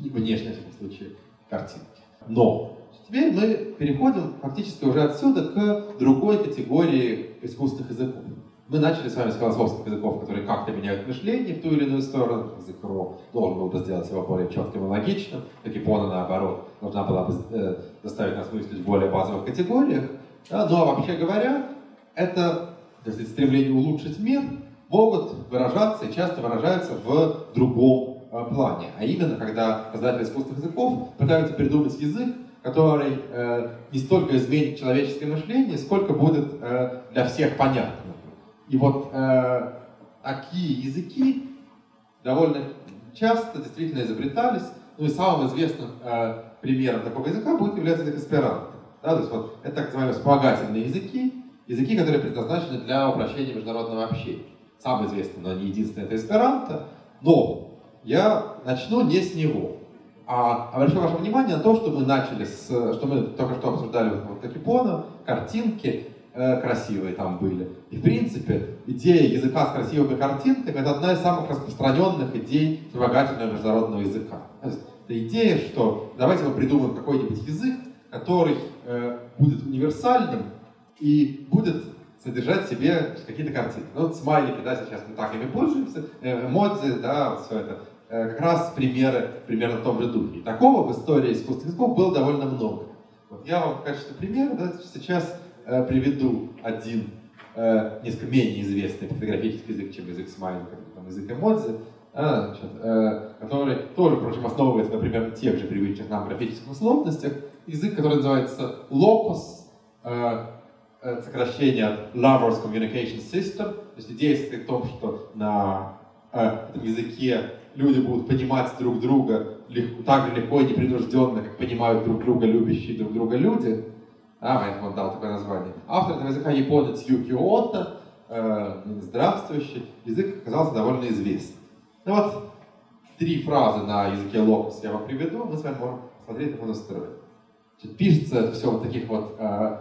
И внешне, в этом случае, картинки. Но теперь мы переходим фактически уже отсюда к другой категории искусственных языков. Мы начали с вами с философских языков, которые как-то меняют мышление в ту или иную сторону. Язык Ру должен был бы сделать его более четким и логичным. Токипона, наоборот, должна была бы э, заставить нас мыслить в более базовых категориях. Да? Но, вообще говоря, это, то есть, стремление улучшить мир могут выражаться и часто выражаются в другом э, плане. А именно, когда создатели искусственных языков пытаются придумать язык, который э, не столько изменит человеческое мышление, сколько будет э, для всех понятным. И вот э, такие языки довольно часто действительно изобретались. Ну и самым известным э, примером такого языка будет являться язык эсперанто. Да? То есть вот это так называемые вспомогательные языки, языки, которые предназначены для упрощения международного общения. Самый известный, но не единственный, это эсперанто. Но я начну не с него, а обращу ваше внимание на то, что мы начали с, что мы только что обсуждали вот, вот токипона, картинки. э, красивые там были. И в принципе, идея языка с красивыми картинками — это одна из самых распространенных идей вспомогательного международного языка. Это идея, что давайте мы придумаем какой-нибудь язык, который э, будет универсальным и будет содержать в себе какие-то картинки. Ну, вот смайлики, да, сейчас мы так ими пользуемся, эмодзи, да, вот все это. Э, как раз примеры примерно в том же духе. И такого в истории искусственных языков было довольно много. Вот я вам в качестве примера, да, сейчас э, приведу один э, несколько менее известный пиктографический язык, чем язык смайликов, там, язык эмодзи, а, значит, э, который тоже, впрочем, основывается, например, на тех же привычных нам графических условностях. Язык, который называется локус, э, сокращение от Lover's Communication System. То есть идея состоит в том, что на э, этом языке люди будут понимать друг друга легко, так же легко и непринужденно, как понимают друг друга любящие друг друга люди. А, поэтому он дал такое название. Автор этого языка — японец Юки Ото, э, здравствующий. Язык оказался довольно известным. Ну вот три фразы на языке локус я вам приведу, мы с вами можем смотреть, как он устроен. Пишется все в таких вот э,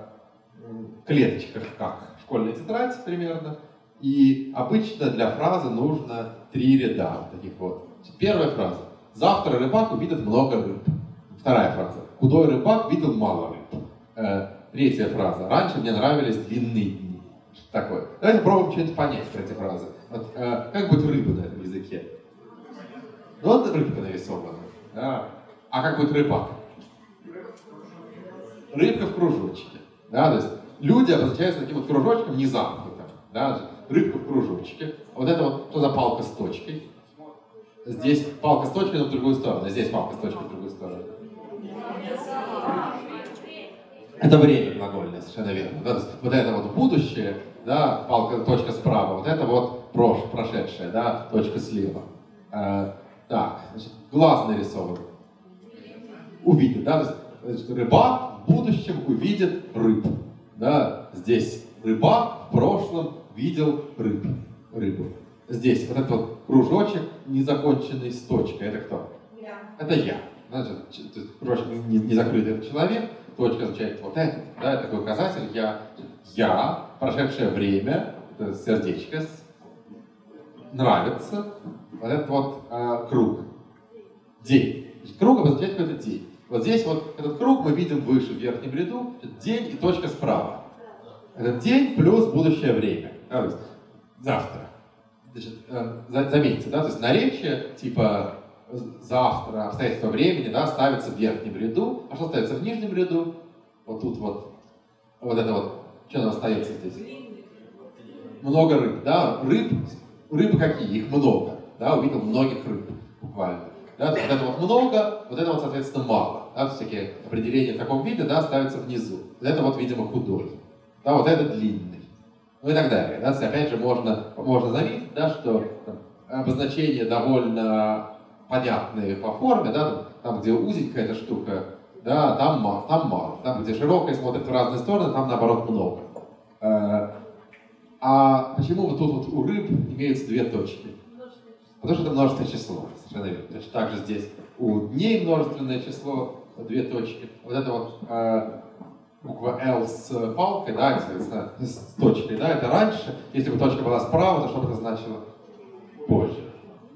клеточках, как школьная тетрадь примерно. И обычно для фразы нужно три ряда таких вот. Первая фраза. Завтра рыбак увидит много рыб. Вторая фраза. Худой рыбак видел мало рыб. Э, третья фраза. Раньше мне нравились длинные дни. Что такое? Давайте попробуем что-нибудь понять про эти фразы. Вот, э, как будет рыба на этом языке? Ну вот рыбка нарисована. Да. А как будет рыбак? Рыбка в кружочке. Да, то есть люди обозначаются таким вот кружочком, не замкнутым. Да, рыбка в кружочке. Вот это вот что за палка с точкой? Здесь палка с точкой, но в другую сторону. Здесь палка с точкой в другую сторону. Это время глагольное, совершенно верно. Да, вот это вот будущее, да, палка, точка справа. Вот это вот прош, прошедшее, да, точка слева. Э, так, значит, глаз нарисован. Увидит, да, то есть, значит, рыбак в будущем увидит рыб. Да, здесь рыбак в прошлом видел рыб, рыбу. Здесь вот этот вот кружочек незаконченный с точкой. Это кто? Я. Это я. Значит, кружочек не, не закрытый — это человек. Точка означает вот это. Да, это такой указатель. Я. Я. Прошедшее время. Это сердечко. Нравится. Вот этот вот э, круг. День. Значит, круг обозначает какой-то день. Вот здесь вот этот круг мы видим выше, в верхнем ряду, день и точка справа. Этот день плюс будущее время. Да, то есть завтра. Значит, э, заметьте, да, то есть наречие типа завтра, обстоятельства времени, да, ставится в верхнем ряду. А что ставится в нижнем ряду? Вот тут вот. Вот это вот. Что нам остается здесь? Много рыб, да? Рыб, рыбы какие? Их много. Да, увидел многих рыб буквально. Да, вот это вот много, вот это вот, соответственно, мало. Да, всякие определения в таком виде, да, ставятся внизу. Вот это вот, видимо, худой. Да, вот это длинный. Ну и так далее. Да. Опять же, можно, можно заметить, да, что там, обозначения довольно понятные по форме. Да, там, где узенькая эта штука, да, там мало, там мало. Там, где широкая, смотрит в разные стороны, там, наоборот, много. А почему вот тут вот у рыб имеются две точки? Потому что это множественное число, совершенно верно. Значит, также здесь у дней множественное число, две точки. Вот это вот э, буква L с палкой, да, с, с точкой, да, это раньше. Если бы точка была справа, то что бы это значило? Позже.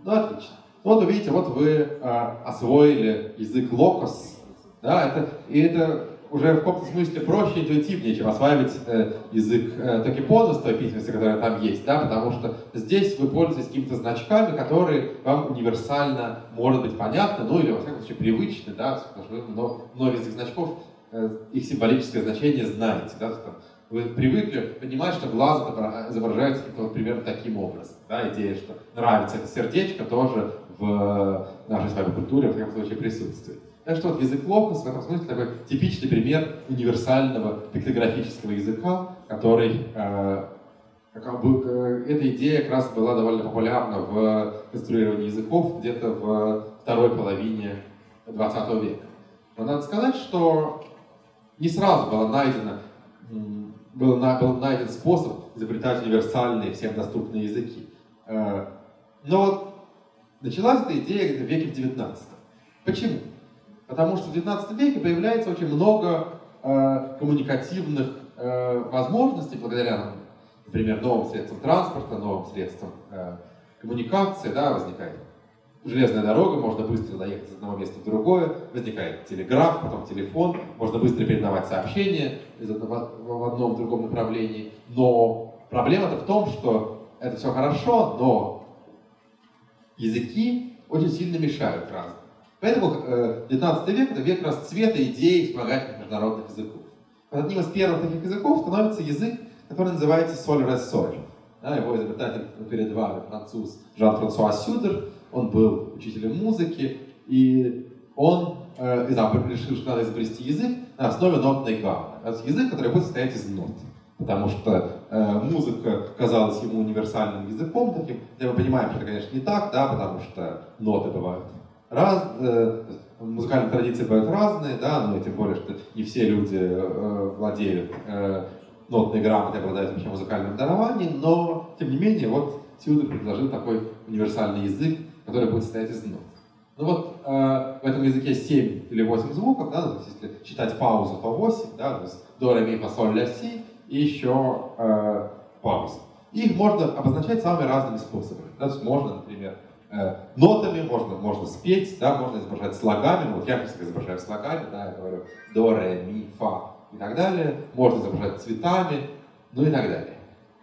Ну, отлично. Вот увидите, вот вы э, освоили язык локус, да, это, и это уже в каком-то смысле проще, интуитивнее, чем осваивать э, язык э, токипона с той письменностью, которая там есть, да, потому что здесь вы пользуетесь какими-то значками, которые вам универсально, может быть, понятны, ну или, во всяком случае, привычны, да, потому что вы много, много из этих значков, э, их символическое значение знаете, да, что вы привыкли понимать, что глаз изображается вот примерно таким образом, да, идея, что нравится это сердечко, тоже в нашей с вами культуре, во всяком случае, присутствует. Так что вот язык локус в этом смысле такой типичный пример универсального пиктографического языка, который, э, как бы, э, эта идея как раз была довольно популярна в конструировании языков где-то в второй половине двадцатого века. Но надо сказать, что не сразу было найдено, был, на, был найден способ изобретать универсальные, всем доступные языки. Э, но началась эта идея где-то в веке в девятнадцатом. Почему? Потому что в девятнадцатом веке появляется очень много э, коммуникативных э, возможностей, благодаря, например, новым средствам транспорта, новым средствам э, коммуникации, да, возникает железная дорога, можно быстро доехать с одного места в другое, возникает телеграф, потом телефон, можно быстро передавать сообщения из одного, в одном в другом направлении. Но проблема-то в том, что это все хорошо, но языки очень сильно мешают разным. Поэтому девятнадцатый век – это век расцвета идей вспомогательных международных языков. Одним из первых таких языков становится язык, который называется «Сольресоль». Да, его изобретатель перед вами француз Жан-Франсуа Сюдр. Он был учителем музыки, и он э, решил, что надо изобрести язык на основе нотной гаммы. Это язык, который будет состоять из нот. Потому что э, музыка казалась ему универсальным языком таким. Мы понимаем, что это, конечно, не так, да, потому что ноты бывают раз, э, музыкальные традиции бывают разные, да, ну и тем более, что не все люди э, владеют э, нотной грамотой, обладают вообще музыкальным дарованием, но, тем не менее, вот Сюдр предложил такой универсальный язык, который будет состоять из нот. Ну вот э, в этом языке семь или восемь звуков, да, если читать паузу, то восемь, да, то есть до, ре, ми, фа, соль, ля, си, и еще э, пауза. Их можно обозначать самыми разными способами. Да, то есть можно, например, э, нотами, можно, можно спеть, да, можно изображать слогами, вот я просто изображаю слогами, да, я говорю до, ре, ми, фа и так далее, можно изображать цветами, ну и так далее.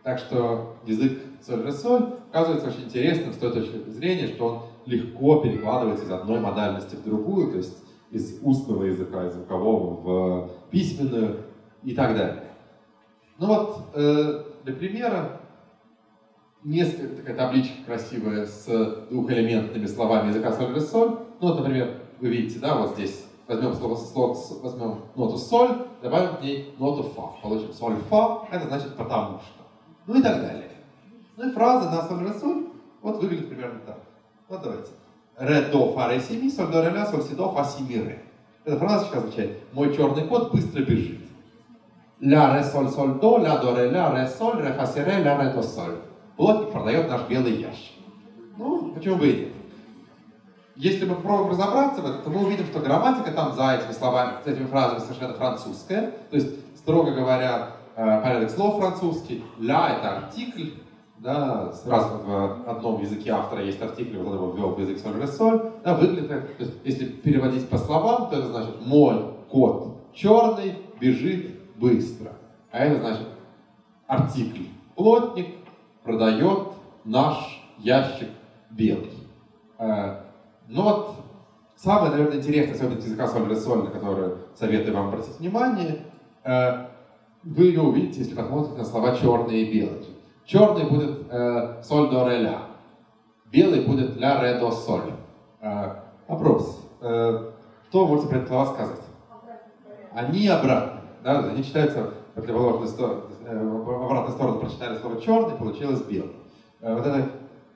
Так что язык соль-ре-соль оказывается очень интересным с той точки зрения, что он легко перекладывается из одной модальности в другую, то есть из устного языка, из звукового в письменную и так далее. Ну вот, э, для примера, несколько, такая табличка красивая с двухэлементными словами языка соль-ре-соль. Ну вот, например, вы видите, да, вот здесь возьмем слово, слово, возьмем ноту соль, добавим к ней ноту фа, получим соль-фа, это значит потому что, ну и так далее. Ну и фраза на соль-ре-соль вот выглядит примерно так. Вот давайте. Ре-до-фа-ре-си-ми, соль-до-ре-ля, соль-си-до-фа-си-ми-ре. Эта фразочка означает «Мой черный кот быстро бежит». Ля-ре-соль-соль-до, ля-до-ре-ля, ре-соль, ре-фа-си-ре, ля-ре-до-соль. Плотник продает наш белый ящик. Ну, почему бы и нет. Если мы попробуем разобраться в этом, то мы увидим, что грамматика там за этими словами, за этими фразами совершенно французская. То есть, строго говоря, порядок слов французский. «Ля» — это артикль. Да, раз в одном языке автора есть артикль, вот он его ввел в язык соль-ре-соль, да, выглядит, то есть, если переводить по словам, то это значит «мой кот черный бежит быстро». А это значит артикль «плотник продает наш ящик белый». Но вот самое, наверное, интересное, особенно языка соль-ре-соль, на которое советую вам обратить внимание, вы ее увидите, если посмотрите на слова «черный» и «белый». Черный будет э, соль до ре ля, белый будет ля ре до соль. Э, вопрос, э, что вы можете про эти слова сказать? Они обратны, да, они читаются в обратную сторону, в обратную сторону прочитали слово черный, получилось белый. Э, вот эта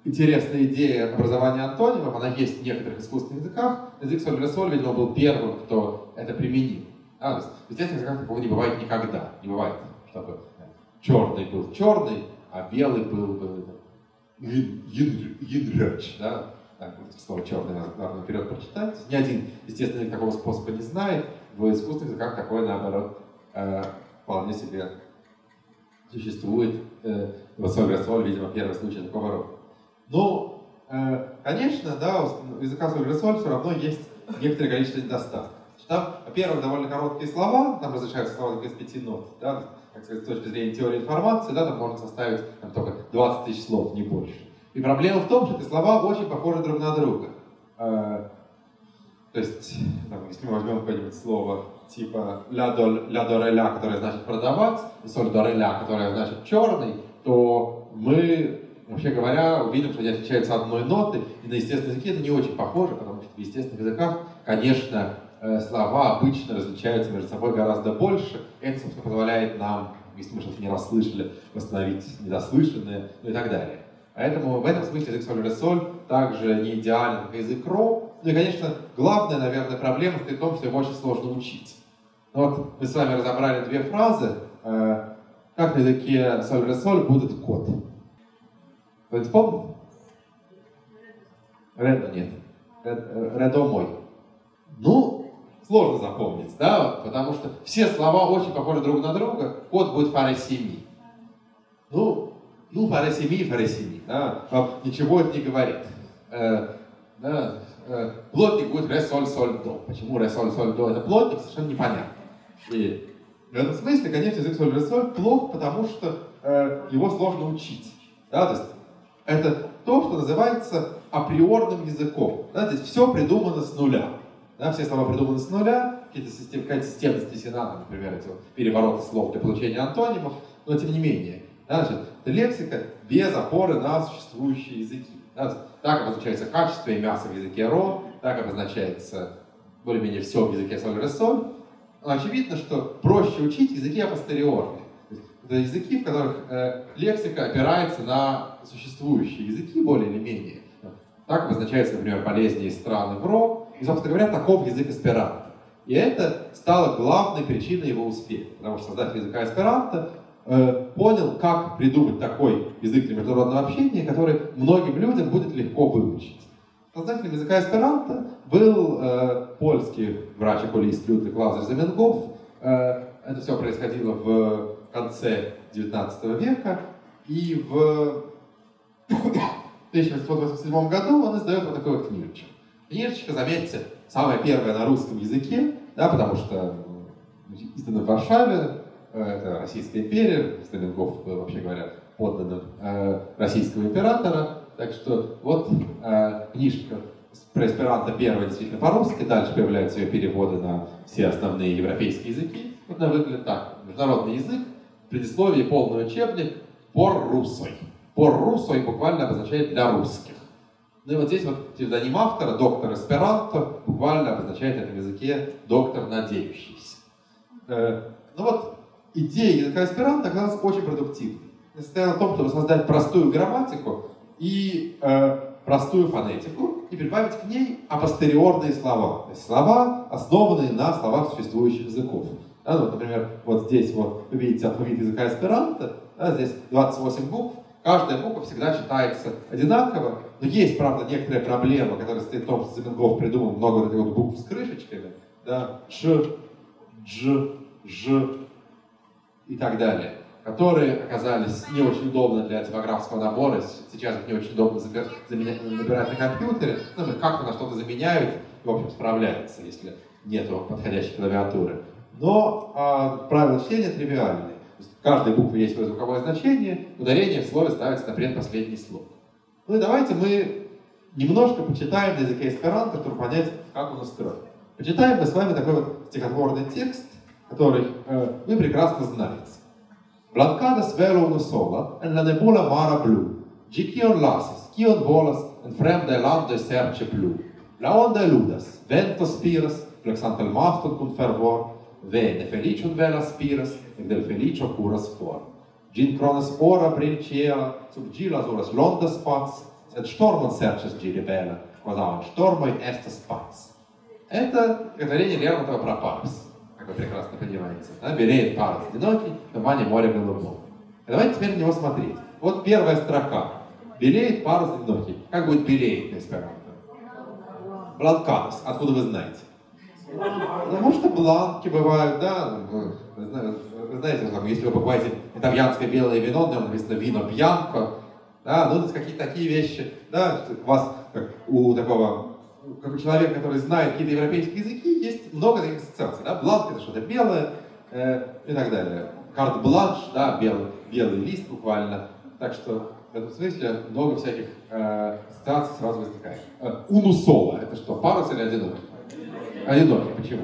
интересная идея образования антонимов, она есть в некоторых искусственных языках. Язык соль ре соль, видимо, был первым, кто это применил. Да, то есть, естественно, в языках такого не бывает никогда, не бывает, чтобы черный был черный, а белый был бы ядреч, да, так вот слово черный надо главное вперед прочитать. Ни один, естественно, такого способа не знает, в искусстве как такое, наоборот, э, вполне себе существует. Э, в соль-ре-соль, видимо, первый случай такого рода. Ну, э, конечно, да, у языка соль-ре-соль все равно есть некоторое количество недостатков. Там, во-первых, довольно короткие слова, там разрешаются слова из пяти нот, да, как сказать, с точки зрения теории информации, да, там можно составить там, только двадцать тысяч слов, не больше. И проблема в том, что эти слова очень похожи друг на друга. Э, то есть, там, если мы возьмем какое-нибудь слово типа «ля до ре ля», которое значит «продавать», и «соль до ре ля», которое значит «черный», то мы, вообще говоря, увидим, что они отличаются одной ноты, и на естественном языке это не очень похоже, потому что в естественных языках, конечно, слова обычно различаются между собой гораздо больше. Это, собственно, позволяет нам, если мы что-то не расслышали, восстановить недослышанное, ну и так далее. Поэтому в этом смысле язык соль-ре-соль также не идеален, как язык Ру. Ну и, конечно, главная, наверное, проблема в том, что его очень сложно учить. Ну, вот мы с вами разобрали две фразы. Как на языке соль-ре-соль будет кот? Кто-то помнит? Редо нет. Редо мой. Ну, сложно запомнить, да, потому что все слова очень похожи друг на друга, код будет фаресеми. Ну, ну фаресеми и фаресеми, да, вам ничего это не говорит. Э, да, э, плотник будет ре-соль-соль-до. Почему ре-соль-соль-до это плотник, совершенно непонятно. И в этом смысле, конечно, язык сольресоль плох, потому что э, его сложно учить. Да, то есть это то, что называется априорным языком. Да, здесь все придумано с нуля. Да, все слова придуманы с нуля, какие-то системы, какая-то системность синана, например, эти вот перевороты слов для получения антонимов, но тем не менее. Да, значит, это лексика без опоры на существующие языки. Да, так обозначается качество и мясо в языке Ро, так обозначается более-менее все в языке сольресоль. Очевидно, что проще учить языки апостериорные. Это языки, в которых э, лексика опирается на существующие языки, более или менее. Так обозначается, например, болезненные страны в Ро. И, собственно говоря, таков язык эсперанто. И это стало главной причиной его успеха. Потому что создатель языка эсперанто э, понял, как придумать такой язык для международного общения, который многим людям будет легко выучить. Создателем языка эсперанто был э, польский врач-окулист Людвик Заменгоф. Э, это все происходило в конце девятнадцатого века. И в тысяча восемьсот восемьдесят седьмом году он издает вот такую книжечку. Книжечка, заметьте, самая первая на русском языке, да, потому что издана в Варшаве, э, это Российская империя, Заменгоф, вообще говоря, подданным э, российского императора. Так что вот э, книжка про эсперанто первая действительно по-русски, дальше появляются ее переводы на все основные европейские языки. Вот она выглядит так. Международный язык, предисловие, полный учебник, пор русой. Пор русой буквально обозначает «для русских». Ну и вот здесь вот псевдоним автора, доктор эсперанто, буквально обозначает на этом языке «доктор надеющийся». Э, ну вот идея языка эсперанто оказалась очень продуктивной. Она состояла в том, чтобы создать простую грамматику, и э, простую фонетику, и прибавить к ней апостериорные слова. То есть слова, основанные на словах существующих языков. Да, ну, вот, например, вот здесь вот вы видите алфавит языка эсперанто, да, здесь двадцать восемь букв, каждая буква всегда читается одинаково, но есть, правда, некоторая проблема, которая стоит в том, что Заменгоф придумал много вот этих вот букв с крышечками, да, Ш, Дж, Ж и так далее, которые оказались не очень удобны для типографского набора, сейчас их не очень удобно заменять, набирать на компьютере, но как-то на что-то заменяют, в общем, справляются, если нет подходящей клавиатуры. Но а, правила чтения тривиальные. У каждой буквы есть свое звуковое значение, ударение в слове ставится на предпоследний слог. Ну и давайте мы немножко почитаем на языке эсперанто, чтобы понять, как он устроен. Почитаем мы с вами такой вот стихотворный текст, который э, вы прекрасно знаете. Blancada svelo uno sola, en la nebula mara blu. Gi kion lasis, kion volas, en fremde landoj serĉe plu. La ondoj ludas, vento spiras, fleksantan maston kun fervor. Ve ne feliĉon vela spiras, ek de feliĉo kuras for. Ĝin kronas ora brilĉiela, sub ĝi lazuras londa spac, sed ŝtormon serĉas ĝi ribela, kvazaŭ en ŝtormoj estas pac. Это стихотворение Лермонтова про Парус. Как вы прекрасно понимаете, да? Береет Парус одинокий, в тумане море голубом. А давайте теперь на него смотреть. Вот первая строка. Белеет Парус одинокий. Как будет белеет на эсперанто? Бланкадос. Откуда вы знаете? Потому что бланки бывают, да? Вы знаете, если вы покупаете итальянское белое вино, на нем написано вино бьянко, да? Ну, это какие-то такие вещи, да? У вас, как у такого... Как у человека, который знает какие-то европейские языки, есть много таких ассоциаций. Да? Бланк — это что-то белое э, и так далее. Карт-бланш, да, белый, белый лист буквально. Так что в этом смысле много всяких э, ассоциаций сразу возникает. Унусола — это что, парус или одинокий? Одинокий. Почему?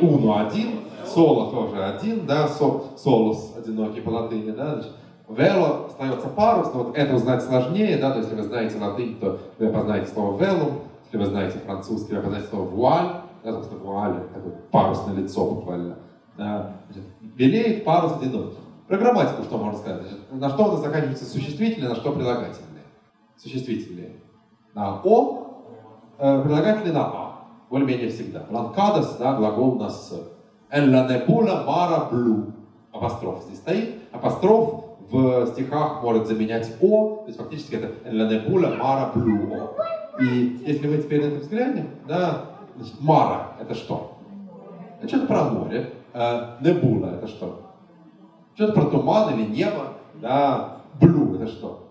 Уну — один, соло тоже один, да, со, солус — одинокий по латыни, да, значит. Вело остается парус, но вот это узнать сложнее, да, то есть если вы знаете латынь, то вы познаете слово велум, если вы знаете французский, вы познаете слово вуаль, да, потому что вуаль — такое парусное лицо буквально. Да. Белеет парус одинокий. Про грамматику что можно сказать? Значит, на что у нас заканчиваются существительные, на что прилагательные? Существительные на «о», э, прилагательные на «а», более-менее всегда. Бланкадос, да, глагол на «с». «Эн ла небула мара блю». Апостроф здесь стоит. Апостроф в стихах может заменять «о», то есть фактически это «ла небула мара блю». И если мы теперь на это взглянем, да, Значит, мара – это что? Что-то про море. Небула – это что? Что-то про туман или небо. Да. Блю – это что?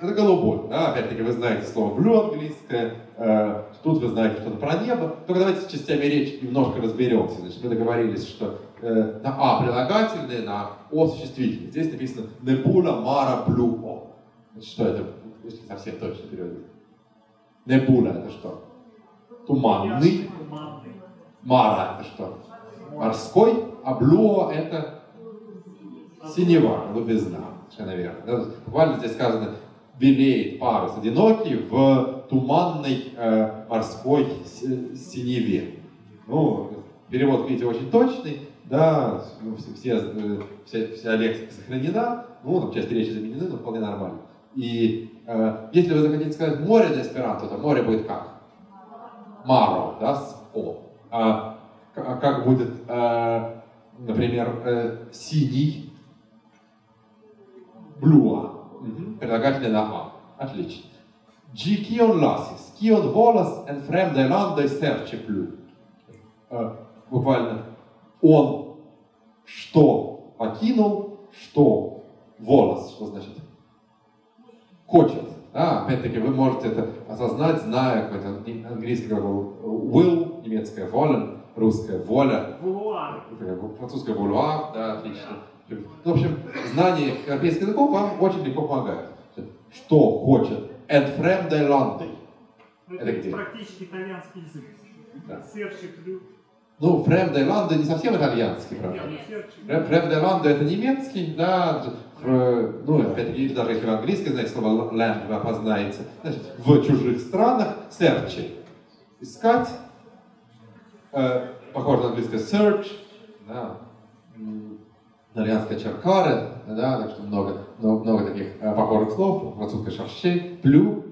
Это голубой. Да? Опять-таки вы знаете слово блю английское. Тут вы знаете что-то про небо. Только давайте с частями речи немножко разберемся. Значит, мы договорились, что на А прилагательное, на О существительное. Здесь написано небула, мара, блю, О. Значит, что это? Если совсем точно переводить. Небула – это что? Туманный. Мара – это что? Морской. А блюо – это синева, голубизна. Совершенно верно. Буквально здесь сказано «белеет парус одинокий в туманной э, морской синеве». Ну, перевод, видите, очень точный. Да, все, все, вся лексика сохранена. Ну, там часть речи заменены, но вполне нормально. И э, если вы захотите сказать «море» на эсперанто, то море будет как? Маро, да, с О. А как будет, э, например, э, синий, блюа, угу. Прилагательное на А. Отлично. «Ги кион ласис, кион волос, эн фремдой ландой серче плю». Буквально «он что покинул, что волос», что значит «хочет». Да, опять-таки вы можете это осознать, зная какой-то английский глагол will, немецкая волен, русская воля, французская вулуар, да, отлично. В общем, знание европейских языков вам очень легко помогает. Что хочет «and from the London». Это где? Практически итальянский язык. Да. Ну, «from the London» не совсем итальянский, правда? «From the London» это немецкий, да. Ну, опять-таки, даже если вы английский знаете, слово «land» вы опознаете. Значит, в чужих странах «search» – искать. Э, похоже на английское «search», да. Итальянское «черкаре», да, так что много, много, много таких э, похожих слов, французское «шарше», «плю»,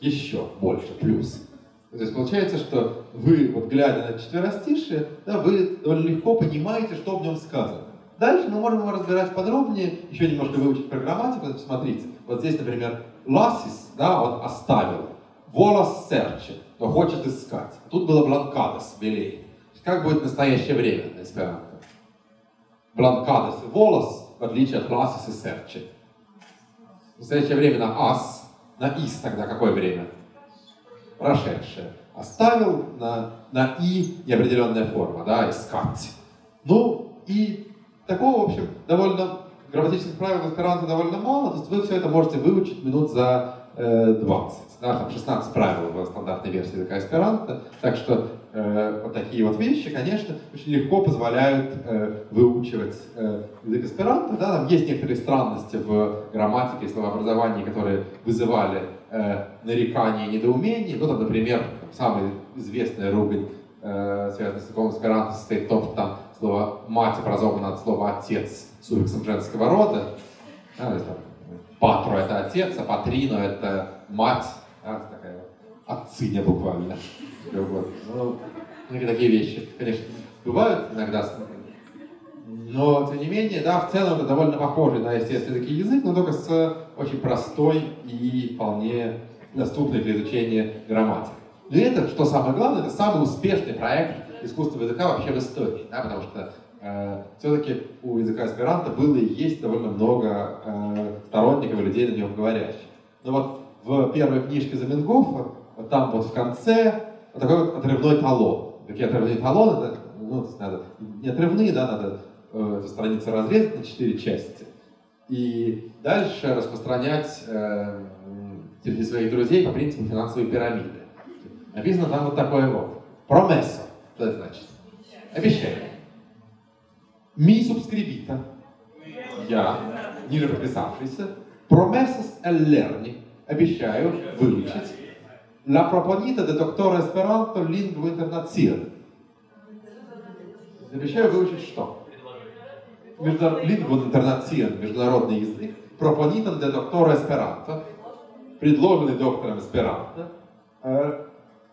еще больше, «плюс». То есть получается, что вы, вот глядя на четверостишие, да, вы довольно легко понимаете, что в нем сказано. Дальше мы можем его разбирать подробнее, еще немножко выучить про грамматику. Смотрите, вот здесь, например, «ласис», да, он оставил, «волос серчит», то хочет искать. Тут было «бланкадос», «белее». Как будет в настоящее время на эсперанто? «Бланкадос» и «волос», в отличие от «ласис» и «серчит». В настоящее время на «ас», на «ис» тогда какое время? Прошедшее. Оставил на, на «и» неопределенная форма, да, искать. Ну, и такого, в общем, довольно грамматических правил в эсперанто довольно мало, то есть вы все это можете выучить минут за э, двадцать. Да, там шестнадцать правил в стандартной версии языка эсперанто, так что э, вот такие вот вещи, конечно, очень легко позволяют э, выучивать э, язык эсперанто. Да, там есть некоторые странности в грамматике и словообразовании, которые вызывали нареканий и недоумений. Ну, там, например, самая известная ругань, э, связанная с языком эсперанто, состоит в том, что там слово «мать» образовано от слова «отец» с суффиксом женского рода. Да, есть, там, «патро» — это отец, а «патрино» — это мать. Да, такая вот отцыня буквально. Ну, такие вещи, конечно, бывают иногда. Но, тем не менее, да, в целом это довольно похожий на естественный язык, но только с очень простой и вполне доступной для изучения грамматикой. И это, что самое главное, это самый успешный проект искусственного языка вообще в истории, да, потому что э, все-таки у языка эсперанто было и есть довольно много э, сторонников и людей на нем говорящих. Но вот в первой книжке Заменгофа, вот там вот в конце, вот такой вот отрывной талон. Такие отрывные талоны, это, ну, надо, не отрывные, да, надо э, страницу разрезать на четыре части. И дальше распространять э, среди своих друзей по принципу финансовой пирамиды. Написано там вот такое вот. Промессо. Что это значит? Обещание. Ми субскрибита. Я, ниже подписавшийся. Промессос эллерни. Обещаю выучить. La proponita de doctora esperanto lingvo internacion. Обещаю выучить что? Лингвон интернацион, международный язык, пропонитом для доктора эсперанто, предложенный доктором эсперанто. В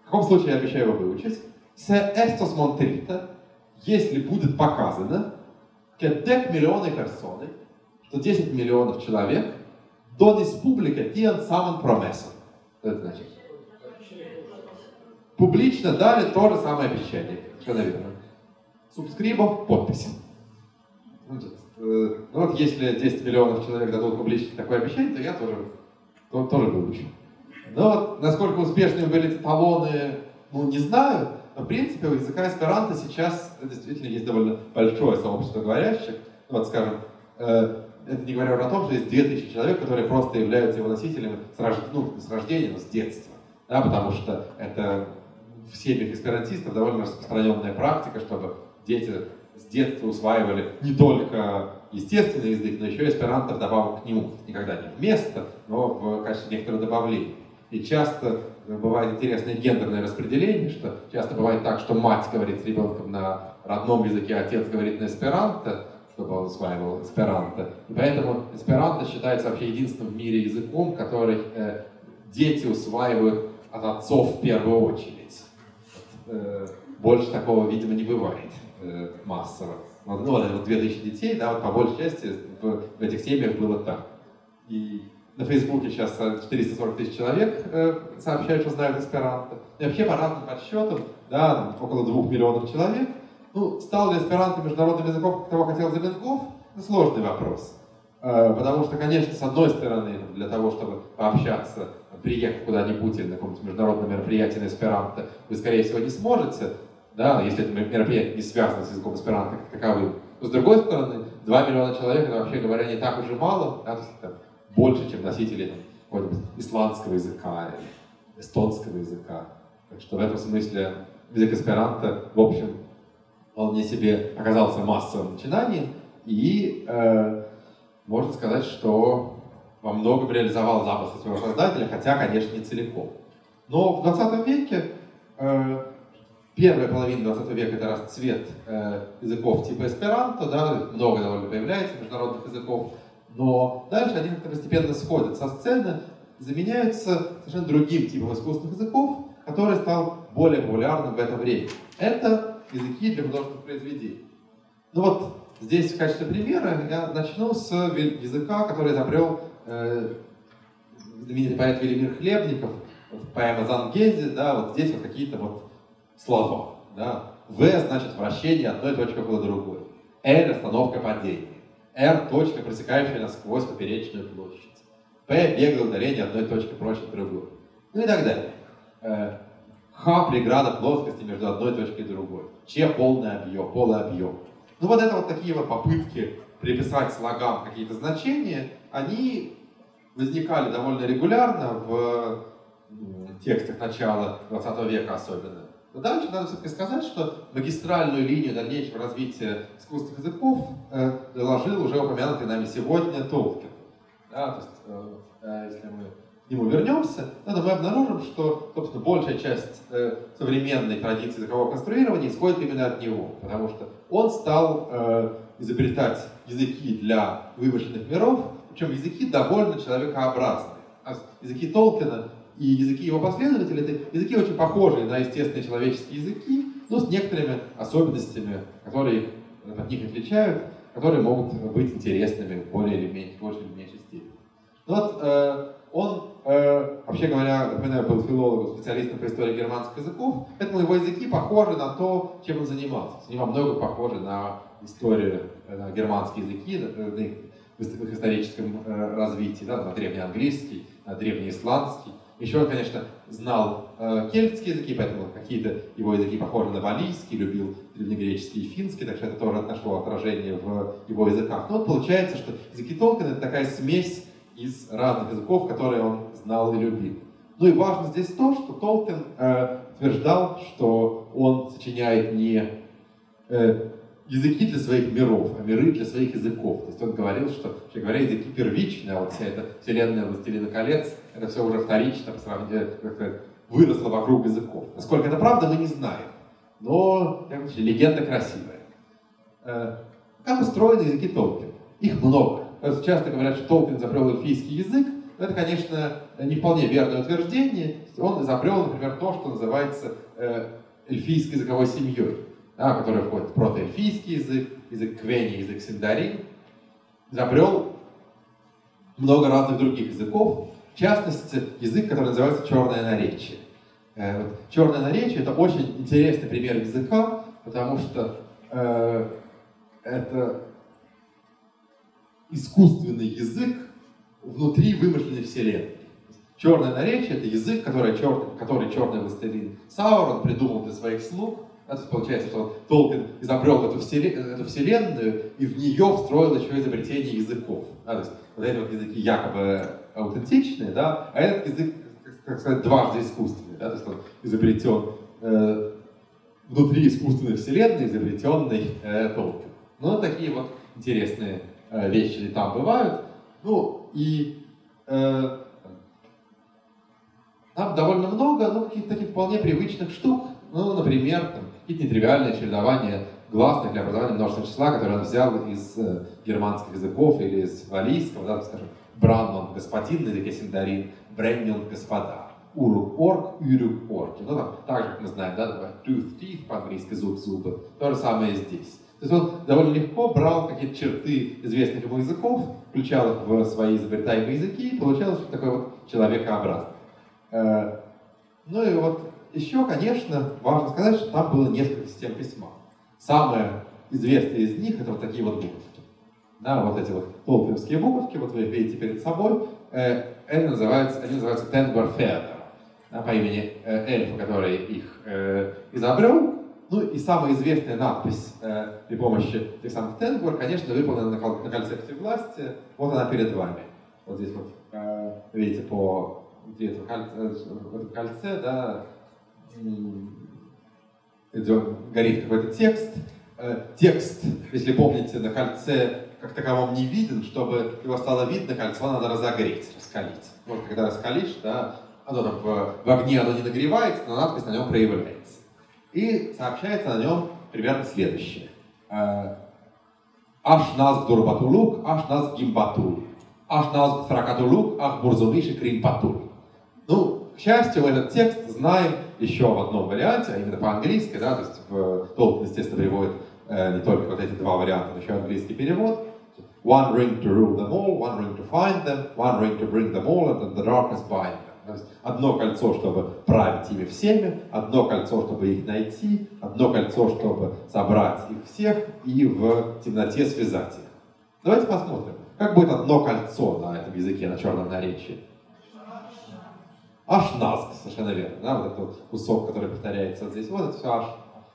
каком случае я обещаю его выучить? «Се эстос монтрита», если будет показано, «кедек миллионы персоны», что десять миллионов человек, «донис публика тиан самон промесон». Что это значит? публично дали то же самое обещание. Совершенно верно. Субскрибом подпись. Ну вот если десять миллионов человек дадут публично такое обещание, то я тоже, то, тоже выучу. Но вот насколько успешными были талоны, ну не знаю, но в принципе у языка эсперанто сейчас действительно есть довольно большое сообщество говорящих. Ну, вот скажем, э, это не говоря уже о том, что есть две тысячи человек, которые просто являются его носителями с, рож... ну, с рождения, но с детства. Да, потому что это в семьях эсперантистов довольно распространенная практика, чтобы дети с детства усваивали не только естественный язык, но еще и эсперанто вдобавок к нему. Никогда не вместо, но в качестве некоторого добавления. И часто бывает интересное гендерное распределение, что часто бывает так, что мать говорит с ребенком на родном языке, а отец говорит на эсперанто, чтобы он усваивал эсперанто. И поэтому эсперанто считается вообще единственным в мире языком, который э, дети усваивают от отцов в первую очередь. Э, больше такого, видимо, не бывает э, массово. Вот, ну, вот две тысячи детей, да, вот по большей части в, в этих семьях было так. И на Фейсбуке сейчас четыреста сорок тысяч человек э, сообщают, что знают эсперанто. И вообще по разным подсчетам, да, там, около двух миллионов человек. Ну, стал ли эсперанто международным языком, как того хотел Заменгоф? Это сложный вопрос. Э, потому что, конечно, с одной стороны, для того, чтобы пообщаться, приехать куда-нибудь или на каком-то международном мероприятии на эсперанто, вы, скорее всего, не сможете, да, если это мероприятие не связано с языком эсперанто как таковым. Но, с другой стороны, два миллиона человек, это, вообще говоря, не так уже мало, да, больше, чем носители какого-нибудь исландского языка или эстонского языка. Так что в этом смысле язык эсперанто, в общем, вполне себе оказался массовым начинанием и э, можно сказать, что во многом реализовал замысел своего создателя, хотя, конечно, не целиком. Но в двадцатом веке, э, первая половина двадцатого века — это расцвет э, языков типа эсперанто, да, много довольно появляется международных языков. Но дальше они как-то постепенно сходят со сцены, заменяются совершенно другим типом искусственных языков, который стал более популярным в это время. Это языки для художественных произведений. Ну вот здесь в качестве примера я начну с языка, который изобрел э, знаменитый поэт Велимир Хлебников, вот, поэма «Зангези», да, вот здесь вот какие-то вот слова. Да. «В» значит вращение одной точки около другой, «Л» — остановка падения. R – точка, просекающая насквозь поперечную площадь. P – бег до удаления одной точки прочь от другой. Ну и так далее. H – преграда плоскости между одной точкой и другой. Ч – полный объем, полый объем. Ну вот это вот такие вот попытки приписать слогам какие-то значения, они возникали довольно регулярно в текстах начала двадцатого века особенно. Но дальше надо все-таки сказать, что магистральную линию дальнейшего развития искусственных языков э, доложил уже упомянутый нами сегодня Толкин. Да, то есть, э, если мы к нему вернемся, то мы обнаружим, что, собственно, большая часть э, современной традиции языкового конструирования исходит именно от него, потому что он стал э, изобретать языки для вымышленных миров, причем языки довольно человекообразные. А языки Толкина и языки его последователей — это языки очень похожие на естественные человеческие языки, но с некоторыми особенностями, которые их, от них отличают, которые могут быть интересными в более или менее, большей или меньшей степени. Но вот э, он, э, вообще говоря, напоминаю, был филологом, специалистом по истории германских языков, поэтому его языки похожи на то, чем он занимался. С ним во многом похожи на историю, на германские языки, на, на их, в их историческом э, развитии, да, на древнеанглийский, на древнеисландский. Еще он, конечно, знал э, кельтские языки, поэтому какие-то его языки похожи на валийский, любил древнегреческий и финский, так что это тоже нашло отражение в его языках. Но вот получается, что языки Толкина — это такая смесь из разных языков, которые он знал и любил. Ну и важно здесь то, что Толкин э, утверждал, что он сочиняет не э, языки для своих миров, а миры для своих языков. То есть он говорил, что, вообще говоря, языки первичные, а вот вся эта вселенная «Властелина колец» — это все уже вторично, по сравнению, как выросло вокруг языков. Насколько это правда, мы не знаем. Но, как вообще, легенда красивая. Как устроены языки Толкина? Их много. Часто говорят, что Толкин изобрел эльфийский язык. Но это, конечно, не вполне верное утверждение. Он изобрел, например, то, что называется эльфийской языковой семьей. Да, в который входит протоэльфийский язык, язык Квенья, язык Синдари, изобрел много разных других языков, в частности, язык, который называется «Черное наречие». Э, вот, черное наречие — это очень интересный пример языка, потому что э, это искусственный язык внутри вымышленной вселенной. Черное наречие — это язык, который черный, который черный властелин Саурон придумал для своих слуг. Это получается, что Толкин изобрел эту вселенную, и в нее встроил еще изобретение языков. Да, то есть вот эти вот языки якобы аутентичные, да, а этот язык, как сказать, дважды искусственный. Да, то есть он изобретен э, внутри искусственной вселенной, изобретенной э, Толкин. Ну, такие вот интересные э, вещи там бывают. Ну, и... Э, Там довольно много, ну, каких-то таких вполне привычных штук. Ну, например, какие-то нетривиальные чередования гласных для образования множественного числа, которые он взял из э, германских языков или из валийского, да, скажем, браннон — господин на языке синдари, бреннион — господа, урук-орк, юрюк-орк. Ну, там, так же, как мы знаем, да, tooth, teeth, по-английски зуб, зубы. То же самое здесь. То есть он довольно легко брал какие-то черты известных ему языков, включал их в свои изобретаемые языки, и получалось такой вот человекообразный. Ну и вот еще, конечно, важно сказать, что там было несколько систем письма. Самое известное из них — это вот такие вот буковки. Да, вот эти вот толкиновские буковки, вот вы их видите перед собой. Они называются, они называются Тенгвар Феанор, по имени эльфа, который их изобрел. Ну и самая известная надпись при помощи тех самых Тенгвар, конечно, выполнена на кольце всевластия. Вот она перед вами. Вот здесь вот, видите, по... Этого кольца, в этом кольце, да, идет, горит какой-то текст. Текст, если помните, на кольце как таковом не виден. Чтобы его стало видно, кольцо надо разогреть, раскалить. Вот когда раскалишь, да, оно там в, в огне оно не нагревается, но надпись на нем проявляется. И сообщается на нем примерно следующее. Аш назг дурбатулук, аш назг гимбатулук, аш назг фракатулук, ах бурзумиши кримпатулук. Ну, к счастью, этот текст знаем еще в одном варианте, а именно по-английски, да, то есть в, Толкин, естественно, приводит э, не только вот эти два варианта, но еще английский перевод. One ring to rule them all, one ring to find them, one ring to bring them all, and the darkness bind them. То есть одно кольцо, чтобы править ими всеми, одно кольцо, чтобы их найти, одно кольцо, чтобы собрать их всех и в темноте связать их. Давайте посмотрим, как будет одно кольцо на этом языке, на черном наречии. Ашназг, совершенно верно, да, вот этот вот кусок, который повторяется вот здесь, вот это все аш,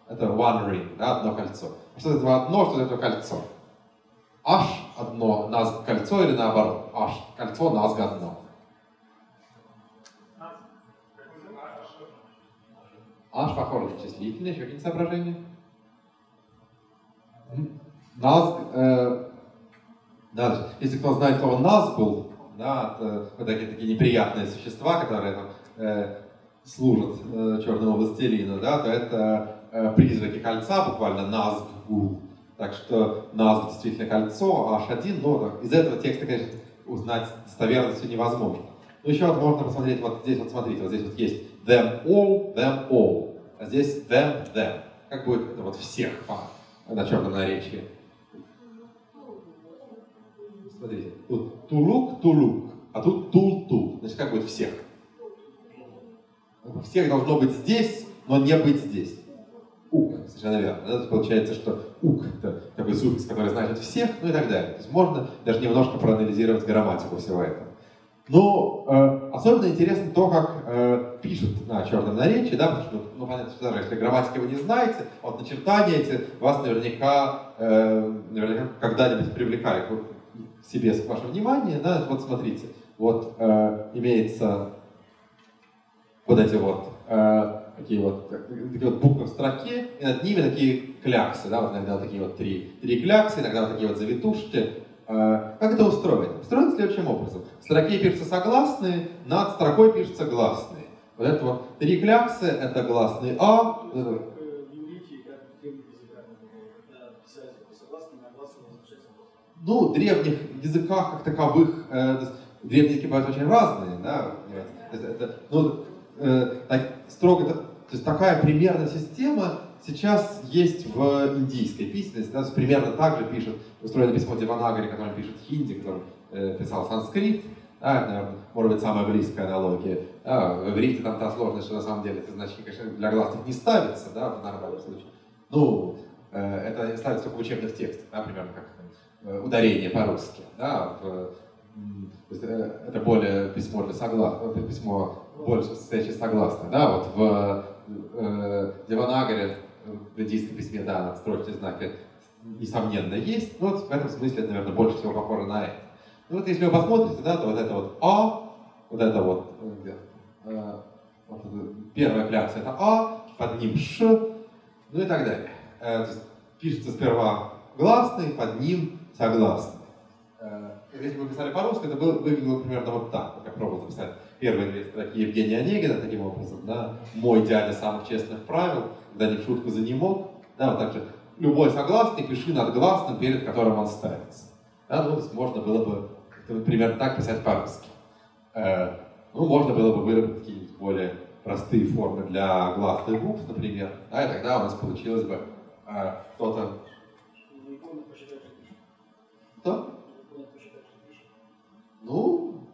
это one ring, да, одно кольцо. Что из этого одно, что из этого кольцо? Аш одно, назг кольцо или наоборот? Аш кольцо, назг одно. Аш похоже на числительное, еще какие-нибудь соображения? Назг, э, да, если кто знает слово назгул, да, это такие, такие неприятные существа, которые там, э, служат э, черному властелину, да, то это э, призраки кольца, буквально назгул. Так что назг действительно кольцо, аж один, но так, из этого текста, конечно, узнать достоверность невозможно. Но еще вот можно посмотреть, вот здесь вот смотрите, вот здесь вот есть them all, them all, а здесь them, them. Как будет это вот всех по, на черном наречии? Смотрите, тут тулук, тулук, а тут тул-тул. Значит, как будет всех? Всех должно быть здесь, но не быть здесь. Ук, совершенно верно. Это получается, что ук — это такой суффикс, который значит всех, ну и так далее. То есть можно даже немножко проанализировать грамматику всего этого. Но э, особенно интересно то, как э, пишут на черном наречии, да, потому что, ну, понятно, что даже если грамматики вы не знаете, вот начертания эти вас наверняка, э, наверняка когда-нибудь привлекали к себе, с вашего внимания, да, вот смотрите, вот э, имеется вот эти вот, э, такие вот, такие вот буквы в строке, и над ними такие кляксы, да, вот иногда такие вот три, три кляксы, иногда такие вот завитушки. Э, как это устроено? Устроено следующим образом. В строке пишутся согласные, над строкой пишутся гласные. Вот это вот три кляксы — это гласный А. Ну, в древних языках как таковых, э, древние языки бывают очень разные, да, это, это, ну, э, так, строго, то есть такая примерная система сейчас есть в индийской письменности, да, примерно так же пишет, устроено письмо Деванагари, которое пишет хинди, которое э, писал санскрит, а, наверное, может быть, самая близкая аналогия. А, в иврите там та сложность, что на самом деле эти значки, конечно, для гласных не ставятся, да, в нормальном случае. Ну, это ставится только в учебных текстах, да, примерно как ударение по-русски, да, в, это более письмо для согласных, это письмо больше состоящее согласно, да, вот в э, Деванагаре, в индийском письме, да, надстрочные знаки, несомненно, есть, но вот в этом смысле это, наверное, больше всего похоже на это. Ну вот если вы посмотрите, да, то вот это вот «а», вот это вот, э, вот первая клякса — это «а», под ним «ш», ну и так далее. Э, то есть пишется сперва гласный, под ним согласный. Если бы писали по-русски, это было, выглядело примерно вот так, как пробовал записать первые две строки Евгения Онегина таким образом, да, «Мой дядя самых честных правил, да не в шутку за ним мог», да, вот так же «Любой согласный, пиши над гласным, перед которым он ставится». Да, ну, можно было бы примерно так писать по-русски. Э, ну, можно было бы выработать какие-нибудь более простые формы для гласных букв, например, да, и тогда у нас получилось бы э, кто-то… Кто? Ну,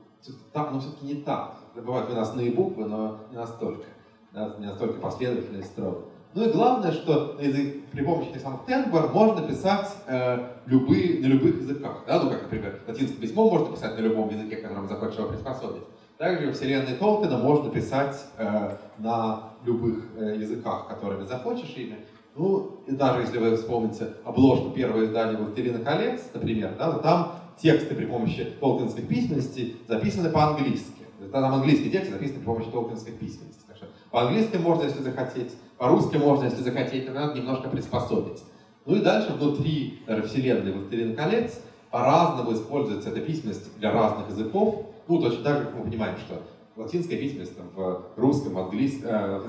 так, но все-таки не так. Бывают выносные буквы, но не настолько. Да, не настолько последовательно и строго. Ну и главное, что на язык, при помощи тех самых тенгвар можно писать э, любые, на любых языках. Да? Ну, как, например, латинское письмо можно писать на любом языке, которому захочешь его приспособить. Также во вселенной Толкина можно писать э, на любых э, языках, которыми захочешь ими. Ну, и даже если вы вспомните обложку первого издания «Властелина колец», например, да, то там тексты при помощи толкинской письменности записаны по-английски. Там английские тексты записаны при помощи толкинской письменности. Так что по-английски можно, если захотеть, по-русски можно, если захотеть, но надо немножко приспособить. Ну и дальше внутри даже вселенной «Властелин колец» по-разному используется эта письменность для разных языков. Ну, точно так же, как мы понимаем, что латинская письменность там, в русском, английском, э,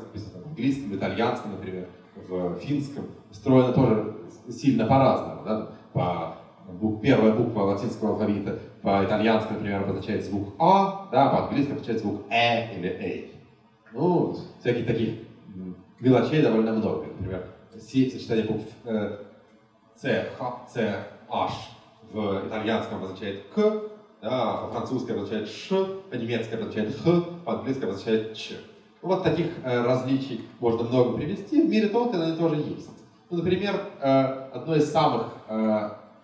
английском, итальянском, например, в финском устроена тоже сильно по-разному. Да? По Первая буква латинского алфавита по-итальянски, например, обозначает звук «а», да, по-английски обозначает звук «э» или «эй». Ну, всяких таких мелочей довольно много. Например, сочетание букв «ц», «ц», «аш» в итальянском обозначает «к», да, по-французски обозначает «ш», по-немецки обозначает «х», по-английски обозначает «ч». Вот таких различий можно много привести. В мире Толкина они тоже есть. Ну, например, одно из самых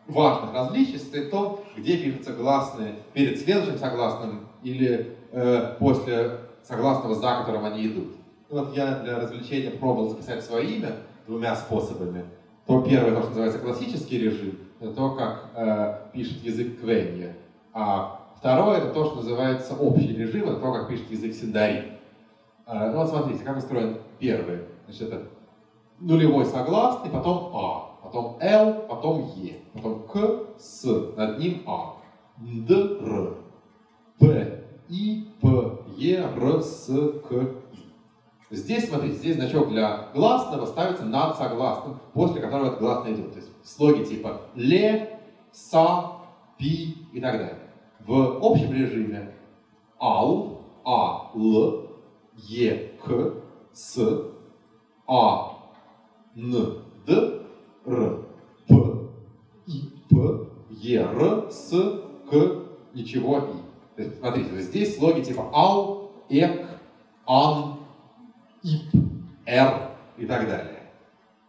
важных различий состоит в том, где пишутся гласные перед следующим согласным или э, после согласного, за которым они идут. Ну, вот я для развлечения пробовал записать свое имя двумя способами. То первое, то, что называется классический режим, это то, как э, пишет язык Квенья. А второе, это то, что называется общий режим, это то, как пишет язык Синдари. Э, ну вот смотрите, как устроен первый. Значит, это нулевой согласный, потом «а». Потом «л», потом «е», потом «к», «с», над ним «а», «д», «р», «п», «и», «п», «е», «р», «с», «к», «и». Здесь, смотрите, здесь значок для гласного ставится над согласным, после которого это гласное идет. То есть слоги типа «ле», «са», «пи» и так далее. В общем режиме «ал», «а», «л», «е», «к», «с», «а», «н», «д», Р, П, И, П, Е, Р, С, К, ничего, И. Смотрите, здесь слоги типа АЛ, ЭК, АН, ИП, Р и так далее.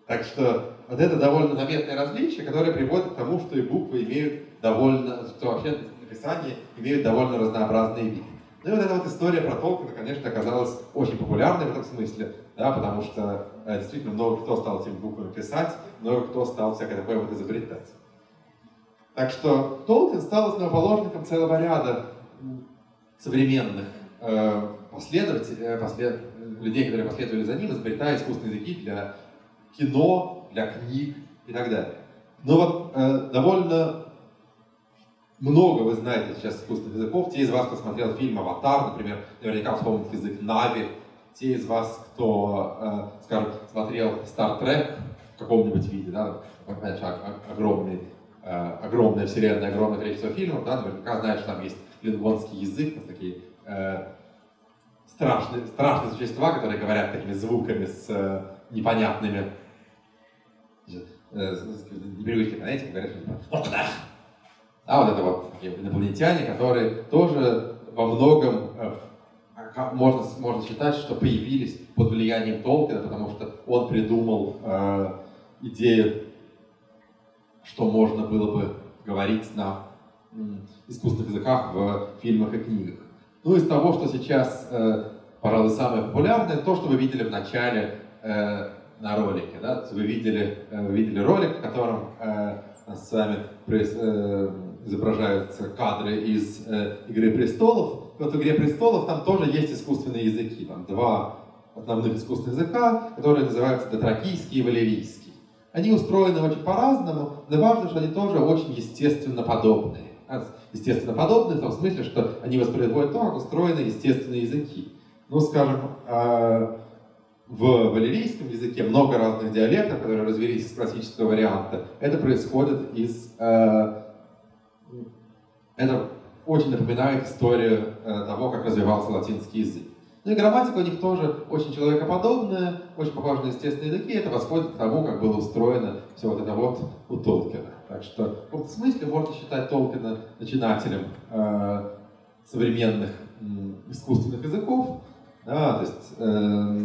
Так что вот это довольно заметное различие, которое приводит к тому, что и буквы имеют довольно, что вообще написание имеют довольно разнообразный вид. Ну и вот эта вот история про Толкина, конечно, оказалась очень популярной в этом смысле, да, потому что э, действительно много кто стал этими буквами писать, много кто стал всякое такое вот изобретать. Так что Толкин стал основоположником целого ряда современных э, последователей, э, послед... людей, которые последовали за ним, изобретая искусственные языки для кино, для книг и так далее. Но вот э, довольно... Много вы знаете сейчас искусственных языков. Те из вас, кто смотрел фильм «Аватар», например, наверняка вспомнят язык «На'ви». Те из вас, кто, э, скажем, смотрел «Стар Трек» в каком-нибудь виде, да, конечно, огромный, э, огромная вселенная, огромное количество фильмов, да, наверняка знают, что там есть лингонский язык, там такие э, страшные, страшные существа, которые говорят такими звуками с э, непонятными, э, с непривычными понятиями, говорят, что… А вот это вот инопланетяне, которые тоже во многом можно, можно считать, что появились под влиянием Толкина, потому что он придумал э, идею, что можно было бы говорить на искусственных языках в фильмах и книгах. Ну, из того, что сейчас, э, пожалуй, самое популярное, то, что вы видели в начале э, на ролике. Да? Вы видели, э, вы видели ролик, в котором э, с вами прис, э, изображаются кадры из э, «Игры престолов». Вот в «Игре престолов» там тоже есть искусственные языки. Там два основных искусственных языка, которые называются дотракийский и валирийский. Они устроены очень по-разному, но важно, что они тоже очень естественно подобные. Естественно подобные в том смысле, что они воспроизводят то, как устроены естественные языки. Ну, скажем, в валирийском языке много разных диалектов, которые развелись из классического варианта. Это происходит из... Это очень напоминает историю того, как развивался латинский язык. Ну и грамматика у них тоже очень человекоподобная, очень похожа на естественные языки. Это восходит к тому, как было устроено все вот это вот у Толкина. Так что в этом смысле можно считать Толкина начинателем э, современных э, искусственных языков. Да, то есть, э,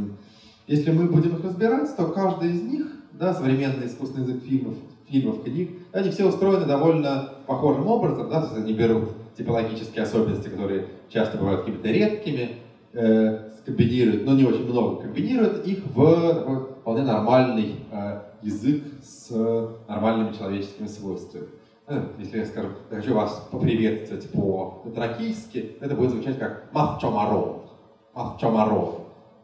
если мы будем их разбирать, то каждый из них, да, современный искусственный язык фильмов, фильмов, книг, они все устроены довольно похожим образом. Да, то есть они берут типологические особенности, которые часто бывают какими-то редкими, э, комбинируют, но не очень много, комбинируют их в вполне нормальный э, язык с э, нормальными человеческими свойствами. Э, если я скажу, я хочу вас поприветствовать по-дотракийски, это будет звучать как «мавчомаро». «Мавчомаро».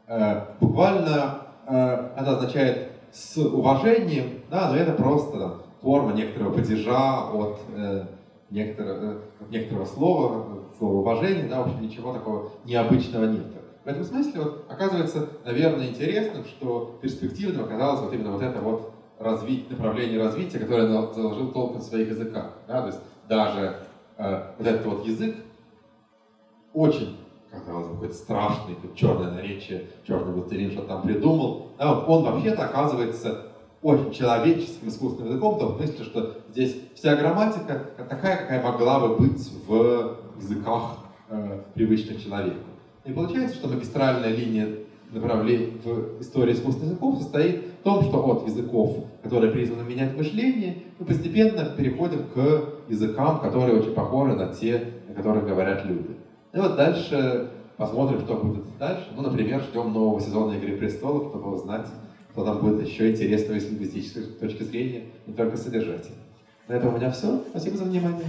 Э, буквально э, это означает «с уважением», да, но это просто там, форма некоторого падежа от э, некоторого, некоторого слова, слова «уважение», да, в общем, ничего такого необычного нет. В этом смысле вот, оказывается, наверное, интересным, что перспективным оказалось вот именно вот это вот развить, направление развития, которое заложил Толкин в своих языках. Да? То есть даже э, вот этот вот язык очень, казалось бы, какой-то страшный, какое-то черное наречие, черный властелин, что там придумал. Да? Вот он вообще-то оказывается очень человеческим искусственным языком, в том смысле, что здесь вся грамматика такая, какая могла бы быть в языках э, привычных человеку. И получается, что магистральная линия направлений в истории искусственных языков состоит в том, что от языков, которые призваны менять мышление, мы постепенно переходим к языкам, которые очень похожи на те, на которых говорят люди. И вот дальше посмотрим, что будет дальше. Ну, например, ждем нового сезона «Игры престолов», чтобы узнать, что там будет еще интересного с лингвистической точки зрения, не только содержательно. На этом у меня все. Спасибо за внимание.